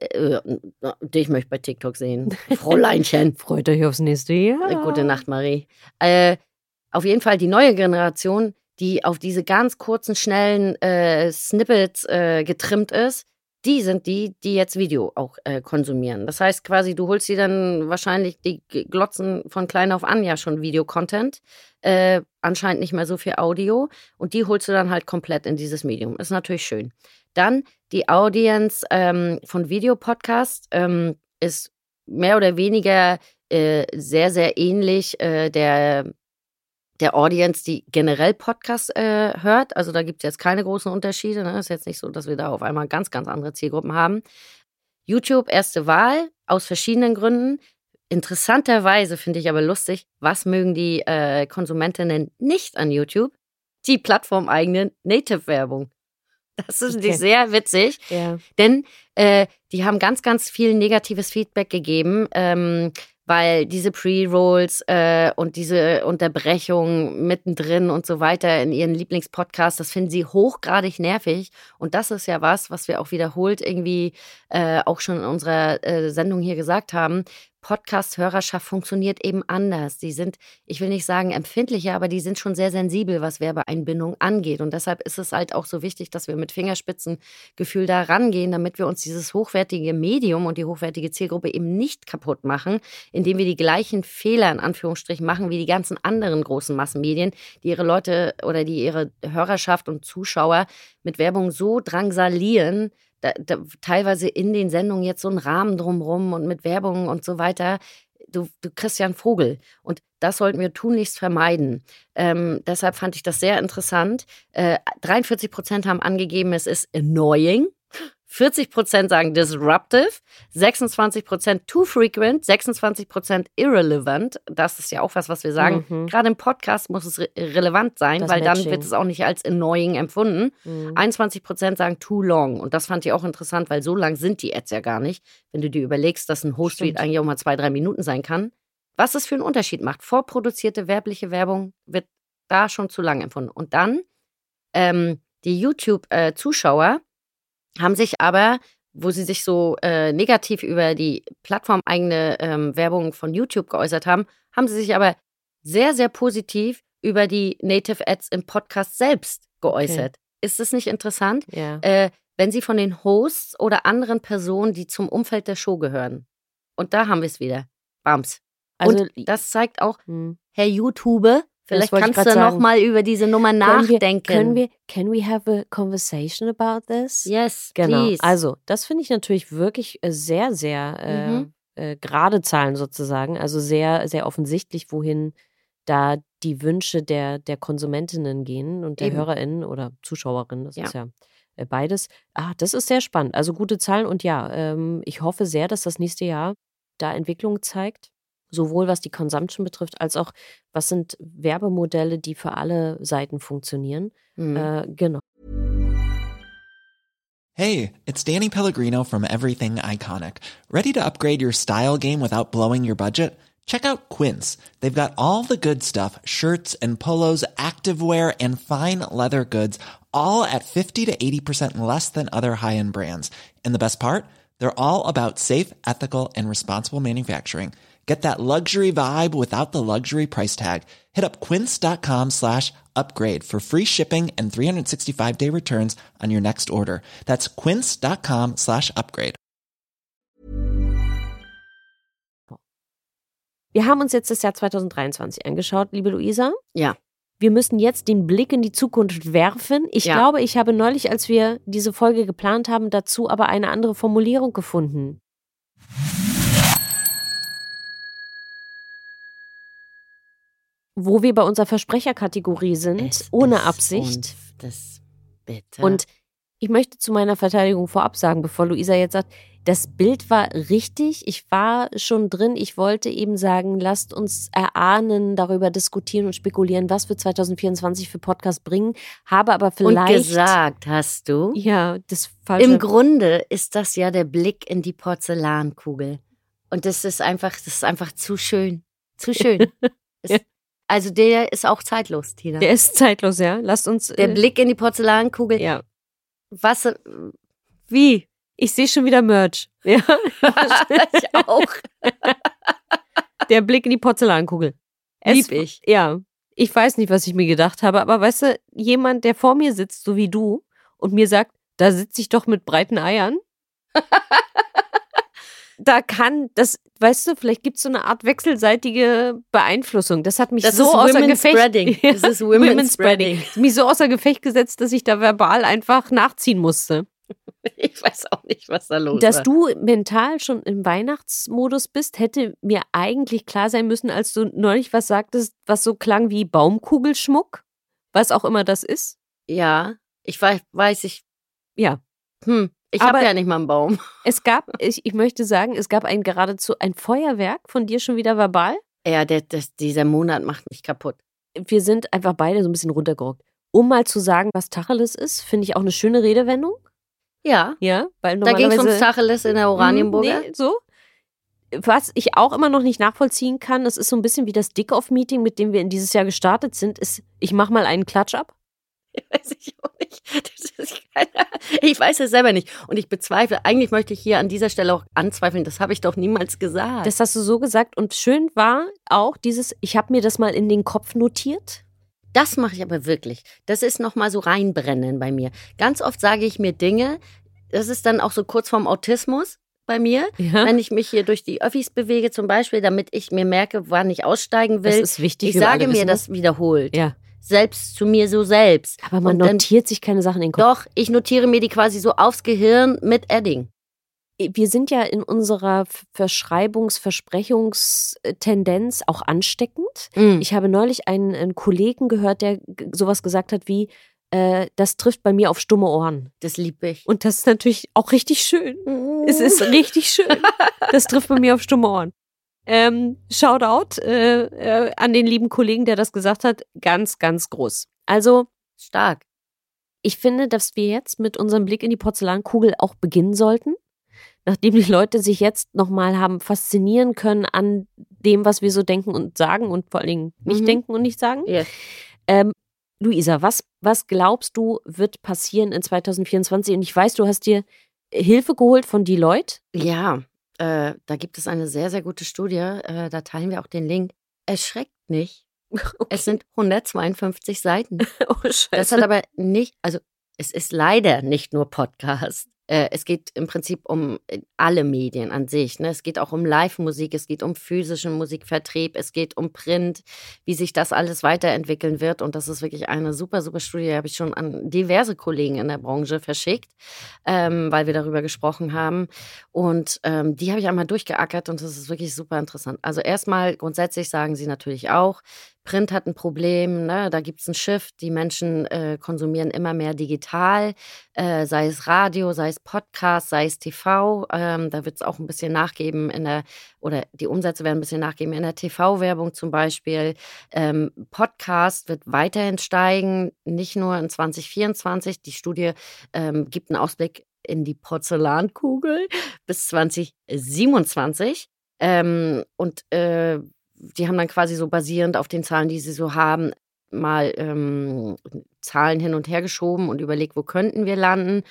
Dich möchte ich bei TikTok sehen. Fräuleinchen. Freut euch aufs nächste Jahr. Gute Nacht, Marie. Auf jeden Fall die neue Generation, die auf diese ganz kurzen, schnellen Snippets getrimmt ist, die sind die jetzt Video auch konsumieren. Das heißt quasi, du holst dir dann wahrscheinlich die Glotzen von klein auf an ja schon Video-Content, anscheinend nicht mehr so viel Audio und die holst du dann halt komplett in dieses Medium. Ist natürlich schön. Dann die Audience von Videopodcast ist mehr oder weniger sehr, sehr ähnlich der Audience, die generell Podcasts hört. Also da gibt es jetzt keine großen Unterschiede. Ne? Ist jetzt nicht so, dass wir da auf einmal ganz, ganz andere Zielgruppen haben. YouTube, erste Wahl, aus verschiedenen Gründen. Interessanterweise finde ich aber lustig, was mögen die Konsumentinnen nicht an YouTube? Die plattformeigenen Native-Werbung. Das ist okay. Sehr witzig, denn die haben ganz, ganz viel negatives Feedback gegeben, weil diese Pre-Rolls und diese Unterbrechungen mittendrin und so weiter in ihren Lieblingspodcasts, das finden sie hochgradig nervig. Und das ist ja was wir auch wiederholt irgendwie auch schon in unserer Sendung hier gesagt haben. Podcast-Hörerschaft funktioniert eben anders. Die sind, ich will nicht sagen empfindlicher, aber die sind schon sehr sensibel, was Werbeeinbindung angeht. Und deshalb ist es halt auch so wichtig, dass wir mit Fingerspitzengefühl da rangehen, damit wir uns dieses hochwertige Medium und die hochwertige Zielgruppe eben nicht kaputt machen, indem wir die gleichen Fehler in Anführungsstrichen machen wie die ganzen anderen großen Massenmedien, die ihre Leute oder die ihre Hörerschaft und Zuschauer mit Werbung so drangsalieren, teilweise in den Sendungen jetzt so einen Rahmen drumrum und mit Werbung und so weiter. Du kriegst ja einen Vogel. Und das sollten wir tunlichst vermeiden. Deshalb fand ich das sehr interessant. 43% haben angegeben, es ist annoying. 40% sagen disruptive, 26% too frequent, 26% irrelevant. Das ist ja auch was wir sagen. Mhm. Gerade im Podcast muss es relevant sein, das weil Matching. Dann wird es auch nicht als annoying empfunden. Mhm. 21% sagen too long. Und das fand ich auch interessant, weil so lang sind die Ads ja gar nicht. Wenn du dir überlegst, dass ein Host-Read eigentlich auch mal 2-3 Minuten sein kann. Was es für einen Unterschied macht. Vorproduzierte werbliche Werbung wird da schon zu lang empfunden. Und dann die YouTube-Zuschauer haben sich aber, wo sie sich so negativ über die plattformeigene Werbung von YouTube geäußert haben, haben sie sich aber sehr, sehr positiv über die Native Ads im Podcast selbst geäußert. Okay. Ist das nicht interessant? Ja. Wenn sie von den Hosts oder anderen Personen, die zum Umfeld der Show gehören. Und da haben wir es wieder. Bams. Also, und das zeigt auch, Herr YouTube, vielleicht kannst du nochmal über diese Nummer nachdenken. Can we have a conversation about this? Yes, genau. Please. Also, das finde ich natürlich wirklich sehr, sehr gerade Zahlen sozusagen. Also sehr, sehr offensichtlich, wohin da die Wünsche der Konsumentinnen gehen und der HörerInnen oder ZuschauerInnen. Das ist ja beides. Ah, das ist sehr spannend. Also gute Zahlen und ich hoffe sehr, dass das nächste Jahr da Entwicklung zeigt. Sowohl was die Consumption betrifft, als auch, was sind Werbemodelle, die für alle Seiten funktionieren. Genau. Hey, it's Danny Pellegrino from Everything Iconic. Ready to upgrade your style game without blowing your budget? Check out Quince. They've got all the good stuff, shirts and polos, activewear and fine leather goods, all at 50 to 80% less than other high-end brands. And the best part? They're all about safe, ethical and responsible manufacturing. Get that luxury vibe without the luxury price tag. Hit up quince.com/upgrade for free shipping and 365-day returns on your next order. That's quince.com/upgrade. Wir haben uns jetzt das Jahr 2023 angeschaut, liebe Luisa. Ja. Wir müssen jetzt den Blick in die Zukunft werfen. Ich glaube, ich habe neulich, als wir diese Folge geplant haben, dazu aber eine andere Formulierung gefunden. Wo wir bei unserer Versprecherkategorie sind, es ohne Absicht. Das bitte. Und ich möchte zu meiner Verteidigung vorab sagen, bevor Luisa jetzt sagt, das Bild war richtig, ich war schon drin, ich wollte eben sagen, lasst uns erahnen, darüber diskutieren und spekulieren, was wir 2024 für Podcasts bringen, habe aber vielleicht... Und gesagt, hast du? Ja, das falsche... Im Grunde ist das ja der Blick in die Porzellankugel. Und das ist einfach zu schön. Zu schön. Ja. Also der ist auch zeitlos, Tina. Der ist zeitlos, ja. Lasst uns... Der Blick in die Porzellankugel... Ja. Was? Wie? Ich sehe schon wieder Merch. Ja, ich auch. Der Blick in die Porzellankugel. Lieb ich. Ja, ich weiß nicht, was ich mir gedacht habe, aber weißt du, jemand, der vor mir sitzt, so wie du, und mir sagt, da sitze ich doch mit breiten Eiern. Da kann das, weißt du, vielleicht gibt es so eine Art wechselseitige Beeinflussung. Das hat mich das so außer Gefecht. Das ist Women's Spreading. Mich so außer Gefecht gesetzt, dass ich da verbal einfach nachziehen musste. Ich weiß auch nicht, was da los ist. Dass du mental schon im Weihnachtsmodus bist, hätte mir eigentlich klar sein müssen, als du neulich was sagtest, was so klang wie Baumkugelschmuck, was auch immer das ist. Ja, ich weiß, ich... Ja. Ich habe ja nicht mal einen Baum. Es gab, ich möchte sagen, es gab ein geradezu ein Feuerwerk von dir schon wieder verbal. Ja, dieser Monat macht mich kaputt. Wir sind einfach beide so ein bisschen runtergerockt. Um mal zu sagen, was Tacheles ist, finde ich auch eine schöne Redewendung. Ja. Ja, weil normalerweise, da ging es ums Tacheles in der Oranienburger. Nee, so. Was ich auch immer noch nicht nachvollziehen kann, das ist so ein bisschen wie das Dick-Off-Meeting, mit dem wir in dieses Jahr gestartet sind, ist, ich mache mal einen Klatsch ab. Weiß ich auch nicht. Ich weiß es selber nicht. Und ich bezweifle, eigentlich möchte ich hier an dieser Stelle auch anzweifeln, das habe ich doch niemals gesagt. Das hast du so gesagt. Und schön war auch dieses, ich habe mir das mal in den Kopf notiert. Das mache ich aber wirklich. Das ist nochmal so reinbrennen bei mir. Ganz oft sage ich mir Dinge, das ist dann auch so kurz vorm Autismus bei mir. Ja. Wenn ich mich hier durch die Öffis bewege zum Beispiel, damit ich mir merke, wann ich aussteigen will. Das ist wichtig. Ich sage mir das wiederholt. Ja. Selbst zu mir so selbst. Aber man notiert sich keine Sachen in den Kopf. Doch, ich notiere mir die quasi so aufs Gehirn mit Edding. Wir sind ja in unserer Verschreibungs-Versprechungstendenz auch ansteckend. Mm. Ich habe neulich einen Kollegen gehört, der sowas gesagt hat wie, das trifft bei mir auf stumme Ohren. Das liebe ich. Und das ist natürlich auch richtig schön. Mm. Es ist richtig schön. Das trifft bei mir auf stumme Ohren. Shoutout an den lieben Kollegen, der das gesagt hat. Ganz, ganz groß. Also stark. Ich finde, dass wir jetzt mit unserem Blick in die Porzellankugel auch beginnen sollten, nachdem die Leute sich jetzt nochmal haben faszinieren können an dem, was wir so denken und sagen und vor allen Dingen nicht denken und nicht sagen. Yes. Luisa, was glaubst du, wird passieren in 2024? Und ich weiß, du hast dir Hilfe geholt von Deloitte. Ja. Da gibt es eine sehr, sehr gute Studie, da teilen wir auch den Link. Erschreckt nicht. Okay. Es sind 152 Seiten. Oh, Scheiße. Das hat aber nicht, also es ist leider nicht nur Podcast. Es geht im Prinzip um alle Medien an sich. Ne? Es geht auch um Live-Musik, es geht um physischen Musikvertrieb, es geht um Print, wie sich das alles weiterentwickeln wird. Und das ist wirklich eine super, super Studie, die habe ich schon an diverse Kollegen in der Branche verschickt, weil wir darüber gesprochen haben. Und die habe ich einmal durchgeackert und das ist wirklich super interessant. Also erstmal grundsätzlich sagen sie natürlich auch, Print hat ein Problem, ne? Da gibt es einen Shift, die Menschen konsumieren immer mehr digital, sei es Radio, sei es Podcast, sei es TV, da wird es auch ein bisschen nachgeben oder die Umsätze werden ein bisschen nachgeben in der TV-Werbung zum Beispiel. Podcast wird weiterhin steigen, nicht nur in 2024, die Studie gibt einen Ausblick in die Porzellankugel bis 2027 und die haben dann quasi so basierend auf den Zahlen, die sie so haben, mal Zahlen hin und her geschoben und überlegt, wo könnten wir landen.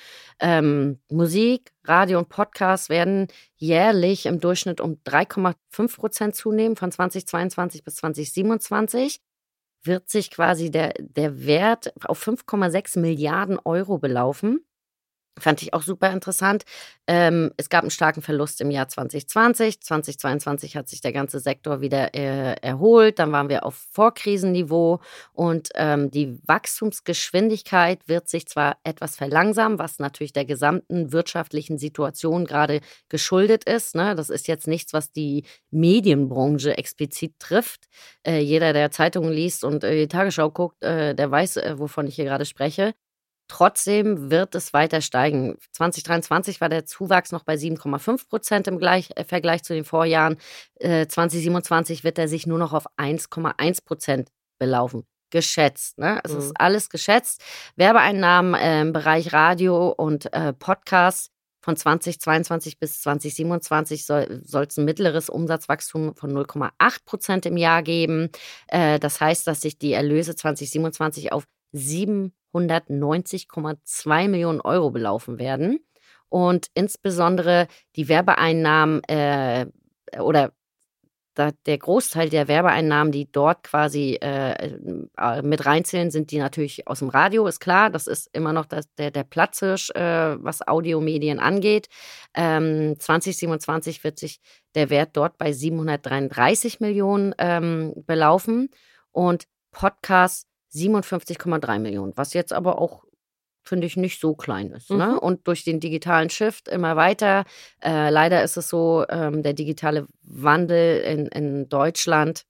Musik, Radio und Podcast werden jährlich im Durchschnitt um 3,5% zunehmen von 2022 bis 2027. Wird sich quasi der Wert auf 5,6 Milliarden Euro belaufen. Fand ich auch super interessant. Es gab einen starken Verlust im Jahr 2020. 2022 hat sich der ganze Sektor wieder erholt. Dann waren wir auf Vorkrisenniveau. Und die Wachstumsgeschwindigkeit wird sich zwar etwas verlangsamen, was natürlich der gesamten wirtschaftlichen Situation gerade geschuldet ist. Ne? Das ist jetzt nichts, was die Medienbranche explizit trifft. Jeder, der Zeitungen liest und die Tagesschau guckt, der weiß, wovon ich hier gerade spreche. Trotzdem wird es weiter steigen. 2023 war der Zuwachs noch bei 7,5% im Vergleich zu den Vorjahren. 2027 wird er sich nur noch auf 1,1% belaufen. Geschätzt, ne? Also ist alles geschätzt. Werbeeinnahmen im Bereich Radio und Podcast von 2022 bis 2027 soll es ein mittleres Umsatzwachstum von 0,8% im Jahr geben. Das heißt, dass sich die Erlöse 2027 auf 790,2 Millionen Euro belaufen werden. Und insbesondere die Werbeeinnahmen der Großteil der Werbeeinnahmen, die dort quasi mit reinzählen, sind die natürlich aus dem Radio, ist klar. Das ist immer noch der Platzhirsch, was Audiomedien angeht. 2027 wird sich der Wert dort bei 733 Millionen belaufen. Und Podcasts 57,3 Millionen, was jetzt aber auch, finde ich, nicht so klein ist. Mhm. Ne? Und durch den digitalen Shift immer weiter. Leider ist es so, der digitale Wandel in Deutschland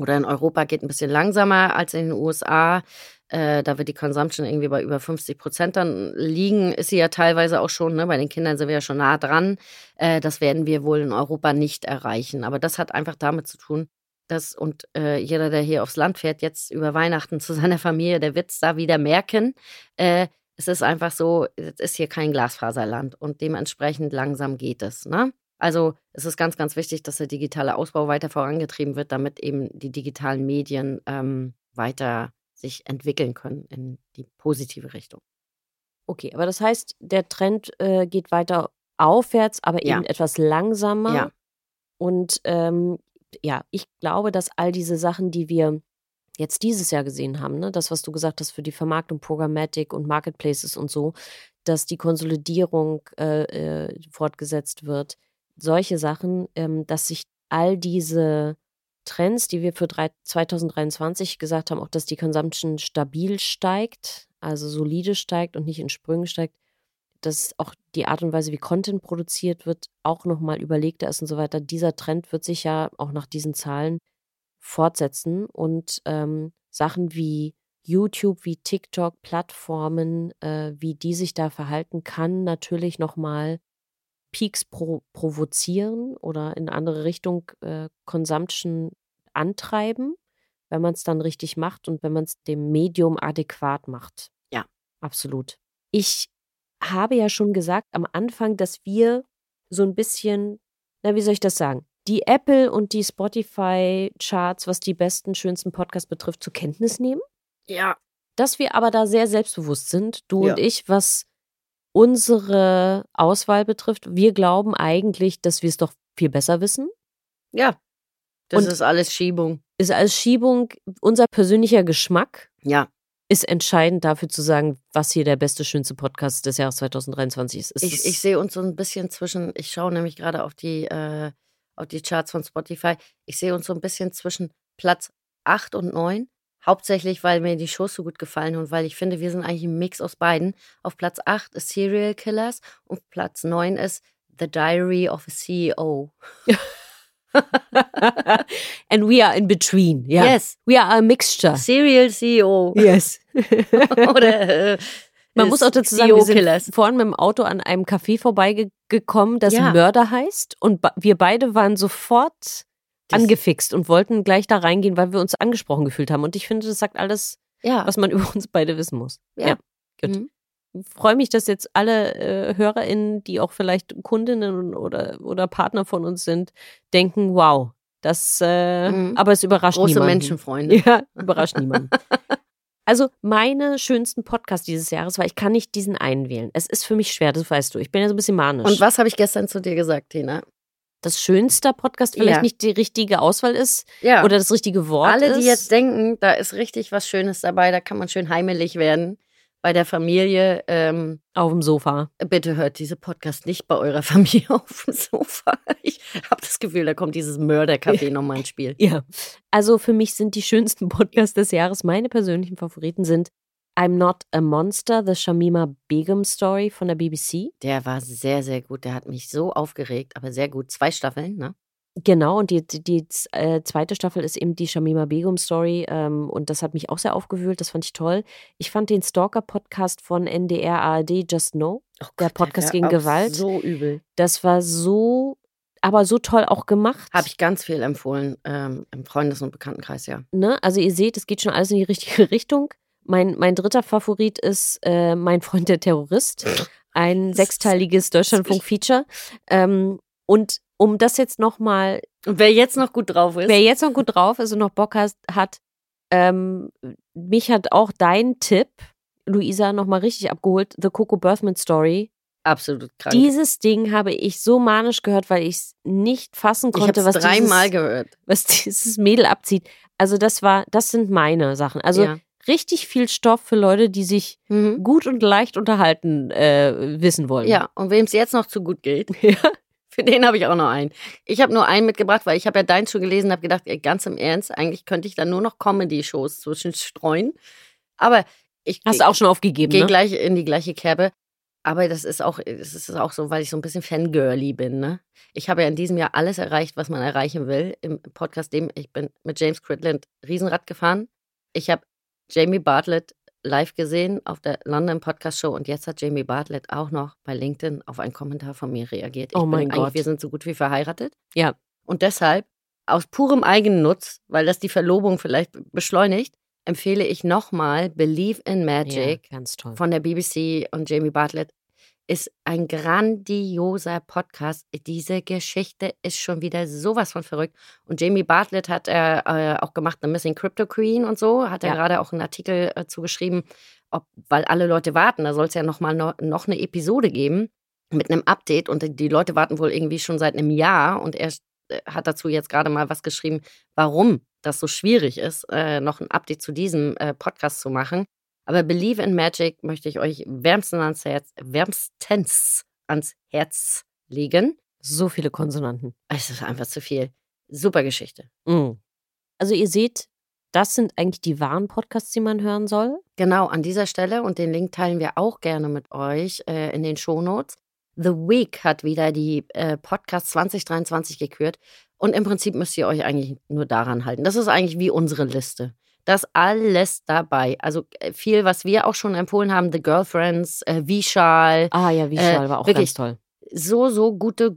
oder in Europa geht ein bisschen langsamer als in den USA. Da wird die Consumption irgendwie bei über 50% dann liegen. Ist sie ja teilweise auch schon, ne? Bei den Kindern sind wir ja schon nah dran. Das werden wir wohl in Europa nicht erreichen. Aber das hat einfach damit zu tun, jeder, der hier aufs Land fährt, jetzt über Weihnachten zu seiner Familie, der wird es da wieder merken. Es ist einfach so, es ist hier kein Glasfaserland und dementsprechend langsam geht es. Ne? Also es ist ganz, ganz wichtig, dass der digitale Ausbau weiter vorangetrieben wird, damit eben die digitalen Medien weiter sich entwickeln können in die positive Richtung. Okay, aber das heißt, der Trend geht weiter aufwärts, aber eben etwas langsamer. Ja. Und ich glaube, dass all diese Sachen, die wir jetzt dieses Jahr gesehen haben, ne, das, was du gesagt hast für die Vermarktung, Programmatik und Marketplaces und so, dass die Konsolidierung fortgesetzt wird, solche Sachen, dass sich all diese Trends, die wir für 2023 gesagt haben, auch dass die Consumption stabil steigt, also solide steigt und nicht in Sprüngen steigt, dass auch die Art und Weise, wie Content produziert wird, auch nochmal überlegter ist und so weiter. Dieser Trend wird sich ja auch nach diesen Zahlen fortsetzen und Sachen wie YouTube, wie TikTok, Plattformen, wie die sich da verhalten, kann natürlich nochmal Peaks provozieren oder in eine andere Richtung Consumption antreiben, wenn man es dann richtig macht und wenn man es dem Medium adäquat macht. Ja, absolut. Ich habe ja schon gesagt am Anfang, dass wir so ein bisschen, wie soll ich das sagen, die Apple und die Spotify-Charts, was die besten, schönsten Podcasts betrifft, zur Kenntnis nehmen. Ja. Dass wir aber da sehr selbstbewusst sind, und ich, was unsere Auswahl betrifft. Wir glauben eigentlich, dass wir es doch viel besser wissen. Ja, das ist alles Schiebung. Ist alles Schiebung. Unser persönlicher Geschmack. Ja. Ist entscheidend dafür zu sagen, was hier der beste, schönste Podcast des Jahres 2023 ist. Ich sehe uns so ein bisschen ich schaue nämlich gerade auf die Charts von Spotify, ich sehe uns so ein bisschen zwischen Platz 8 und 9, hauptsächlich, weil mir die Shows so gut gefallen und weil ich finde, wir sind eigentlich ein Mix aus beiden. Auf Platz 8 ist Serial Killers und Platz 9 ist The Diary of a CEO. And we are in between. Yeah. Yes. We are a mixture. Serial CEO. Yes. Oder man muss auch dazu sagen, wir sind vorhin mit dem Auto an einem Café vorbeigekommen, das Mörder heißt. Und wir beide waren sofort angefixt und wollten gleich da reingehen, weil wir uns angesprochen gefühlt haben. Und ich finde, das sagt alles, was man über uns beide wissen muss. Ja. Gut. Mhm. Ich freue mich, dass jetzt alle HörerInnen, die auch vielleicht Kundinnen oder Partner von uns sind, denken, wow, das, aber es überrascht niemanden. Große Menschenfreunde. Ja, überrascht niemanden. Also meine schönsten Podcasts dieses Jahres, weil ich kann nicht diesen einen wählen. Es ist für mich schwer, das weißt du. Ich bin ja so ein bisschen manisch. Und was habe ich gestern zu dir gesagt, Tina? Dass schönster Podcast vielleicht nicht die richtige Auswahl ist oder das richtige Wort ist. Alle, die jetzt denken, da ist richtig was Schönes dabei, da kann man schön heimelig werden. bei der Familie auf dem Sofa. Bitte hört diese Podcast nicht bei eurer Familie auf dem Sofa. Ich habe das Gefühl, da kommt dieses Mördercafé nochmal ins Spiel. Ja, also für mich sind die schönsten Podcasts des Jahres, meine persönlichen Favoriten sind I'm Not a Monster, The Shamima Begum Story von der BBC. Der war sehr, sehr gut. Der hat mich so aufgeregt, aber sehr gut. 2 Staffeln, ne? Genau, und die zweite Staffel ist eben die Shamima Begum Story und das hat mich auch sehr aufgewühlt, das fand ich toll. Ich fand den Stalker-Podcast von NDR ARD, Just Know, oh Gott, der Podcast gegen Gewalt. So übel. Das war so, aber so toll auch gemacht. Habe ich ganz viel empfohlen im Freundes- und Bekanntenkreis, ja. Ne? Also ihr seht, es geht schon alles in die richtige Richtung. Mein dritter Favorit ist Mein Freund der Terrorist, ein 6-teiliges Deutschlandfunk-Feature. Und um das jetzt nochmal... Und wer jetzt noch gut drauf ist und noch Bock hat mich hat auch dein Tipp, Luisa, nochmal richtig abgeholt, The Coco Birthman Story. Absolut krank. Dieses Ding habe ich so manisch gehört, weil ich es nicht fassen konnte, was dieses Mädel abzieht. Also das sind meine Sachen. Also ja. Richtig viel Stoff für Leute, die sich gut und leicht unterhalten wissen wollen. Ja, und wem es jetzt noch zu gut geht... Ja. Für den habe ich auch noch einen. Ich habe nur einen mitgebracht, weil ich habe ja deinen schon gelesen und habe gedacht, ganz im Ernst, eigentlich könnte ich da nur noch Comedy-Shows zwischen streuen. Aber ich... Hast du auch schon aufgegeben, ne? Gehe gleich in die gleiche Kerbe. Aber das ist auch so, weil ich so ein bisschen Fangirly bin, ne? Ich habe ja in diesem Jahr alles erreicht, was man erreichen will. Im Podcast, ich bin mit James Cridland Riesenrad gefahren. Ich habe Jamie Bartlett live gesehen auf der London Podcast Show und jetzt hat Jamie Bartlett auch noch bei LinkedIn auf einen Kommentar von mir reagiert. Oh mein Gott. Wir sind so gut wie verheiratet. Ja. Und deshalb, aus purem Eigennutz, weil das die Verlobung vielleicht beschleunigt, empfehle ich nochmal Believe in Magic, ja, ganz toll, von der BBC und Jamie Bartlett. Ist ein grandioser Podcast. Diese Geschichte ist schon wieder sowas von verrückt. Und Jamie Bartlett hat er auch gemacht, The Missing Crypto Queen und so, hat er gerade auch einen Artikel zugeschrieben, weil alle Leute warten, da soll es ja noch eine Episode geben mit einem Update und die Leute warten wohl irgendwie schon seit einem Jahr und er hat dazu jetzt gerade mal was geschrieben, warum das so schwierig ist, noch ein Update zu diesem Podcast zu machen. Aber Believe in Magic möchte ich euch wärmstens ans Herz legen. So viele Konsonanten. Es ist einfach zu viel. Super Geschichte. Mm. Also ihr seht, das sind eigentlich die wahren Podcasts, die man hören soll. Genau, an dieser Stelle. Und den Link teilen wir auch gerne mit euch in den Shownotes. The Week hat wieder die Podcast 2023 gekürt. Und im Prinzip müsst ihr euch eigentlich nur daran halten. Das ist eigentlich wie unsere Liste. Das alles dabei. Also viel, was wir auch schon empfohlen haben. The Girlfriends, Wieschal. Ah ja, Wieschal war auch ganz toll. So gute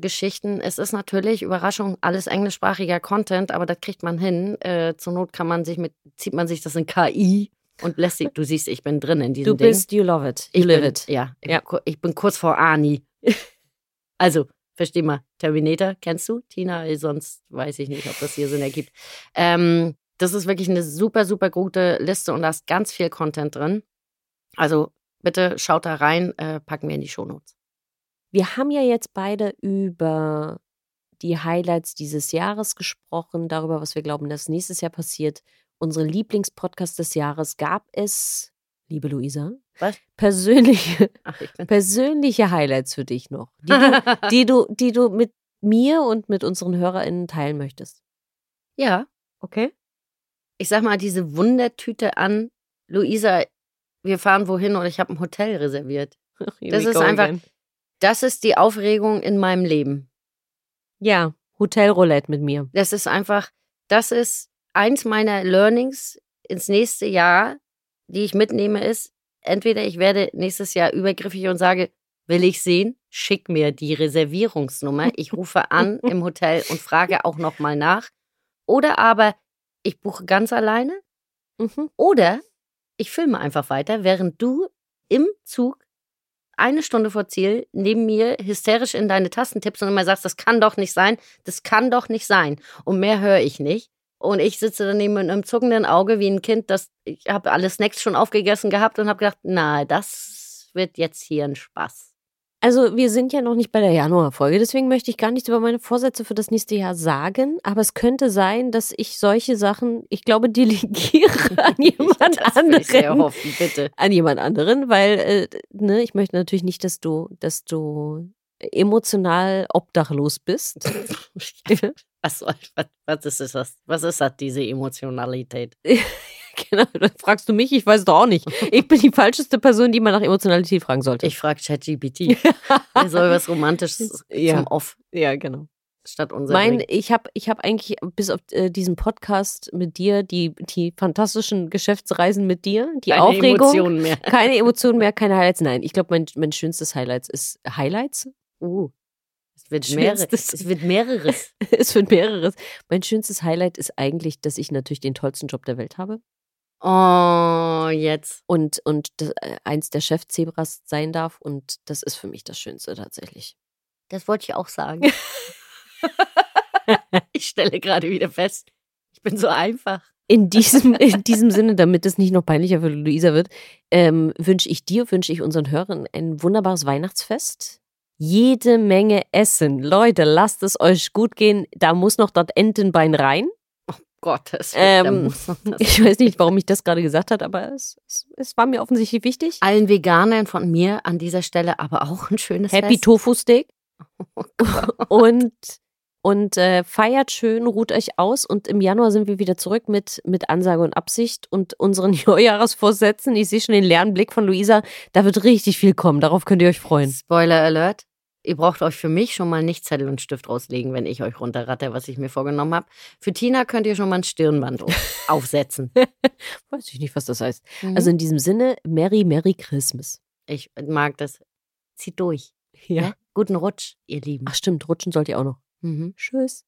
Geschichten. Es ist natürlich, Überraschung, alles englischsprachiger Content, aber das kriegt man hin. Zur Not zieht man sich das in KI und lässt sich, du siehst, ich bin drin in diesem Ding. You love it, you live it. Ja, ja, ich bin kurz vor Ani. Also, versteh mal, Terminator, kennst du? Tina, sonst weiß ich nicht, ob das hier Sinn ergibt. Das ist wirklich eine super gute Liste und da ist ganz viel Content drin. Also bitte schaut da rein, packen wir in die Shownotes. Wir haben ja jetzt beide über die Highlights dieses Jahres gesprochen, darüber, was wir glauben, dass nächstes Jahr passiert. Unsere Lieblingspodcasts des Jahres gab es, liebe Luisa, was? Persönliche Highlights für dich noch, die du mit mir und mit unseren HörerInnen teilen möchtest. Ja. Okay. Ich sag mal, diese Wundertüte an, Luisa, wir fahren wohin und ich habe ein Hotel reserviert. Das ist einfach, das ist die Aufregung in meinem Leben. Ja, Hotelroulette mit mir. Das ist einfach, das ist eins meiner Learnings ins nächste Jahr, die ich mitnehme, ist, entweder ich werde nächstes Jahr übergriffig und sage, will ich sehen, schick mir die Reservierungsnummer. Ich rufe an im Hotel und frage auch nochmal nach. Oder aber, ich buche ganz alleine oder ich filme einfach weiter, während du im Zug 1 Stunde vor Ziel neben mir hysterisch in deine Tasten tippst und immer sagst, das kann doch nicht sein, das kann doch nicht sein. Und mehr höre ich nicht. Und ich sitze daneben mit einem zuckenden Auge wie ein Kind, ich habe alle Snacks schon aufgegessen gehabt und habe gedacht, na, das wird jetzt hier ein Spaß. Also wir sind ja noch nicht bei der Januarfolge, deswegen möchte ich gar nichts über meine Vorsätze für das nächste Jahr sagen, aber es könnte sein, dass ich solche Sachen, ich glaube, delegiere an jemand anderen. Ich sehr hoffen, bitte. An jemand anderen, weil ich möchte natürlich nicht, dass du emotional obdachlos bist. Was ist das, diese Emotionalität? Genau, dann fragst du mich, ich weiß doch auch nicht. Ich bin die falscheste Person, die man nach Emotionalität fragen sollte. Ich frage ChatGPT. Er soll was Romantisches zum Off. Ja, genau. Statt unser Ding. Ich habe eigentlich bis auf diesen Podcast mit dir, die fantastischen Geschäftsreisen mit dir, die keine Aufregung. Keine Emotionen mehr, keine Highlights. Nein, ich glaube, mein schönstes Highlight ist Highlights? Es wird mehreres. Es wird mehreres. Mein schönstes Highlight ist eigentlich, dass ich natürlich den tollsten Job der Welt habe. Oh, jetzt. Und eins der Chefzebras sein darf. Und das ist für mich das Schönste tatsächlich. Das wollte ich auch sagen. Ich stelle gerade wieder fest, ich bin so einfach. In diesem Sinne, damit es nicht noch peinlicher für Luisa wird, wünsche ich unseren Hörern ein wunderbares Weihnachtsfest. Jede Menge Essen. Leute, lasst es euch gut gehen. Da muss noch das Entenbein rein. Oh Gott, ich weiß nicht, warum ich das gerade gesagt habe, aber es war mir offensichtlich wichtig. Allen Veganern von mir an dieser Stelle aber auch ein schönes Fest. Happy Tofu-Steak. Oh Gott. Und feiert schön, ruht euch aus und im Januar sind wir wieder zurück mit Ansage und Absicht und unseren Neujahrsvorsätzen. Ich sehe schon den leeren Blick von Luisa, da wird richtig viel kommen, darauf könnt ihr euch freuen. Spoiler Alert, ihr braucht euch für mich schon mal nicht Zettel und Stift rauslegen, wenn ich euch runterratte, was ich mir vorgenommen habe. Für Tina könnt ihr schon mal ein Stirnband aufsetzen. Weiß ich nicht, was das heißt. Mhm. Also in diesem Sinne, Merry, Merry Christmas. Ich mag das. Zieht durch. Ja. Ja? Guten Rutsch, ihr Lieben. Ach stimmt, rutschen sollt ihr auch noch. Mhm. Tschüss.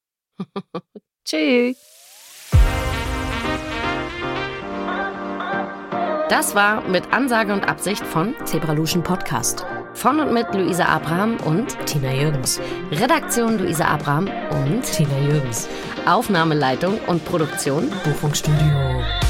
Tschüss. Das war mit Ansage und Absicht von Zebraluschen Podcast. Von und mit Luise Abraham und Tina Jürgens. Redaktion Luise Abraham und Tina Jürgens. Aufnahmeleitung und Produktion Buchfunk Studio.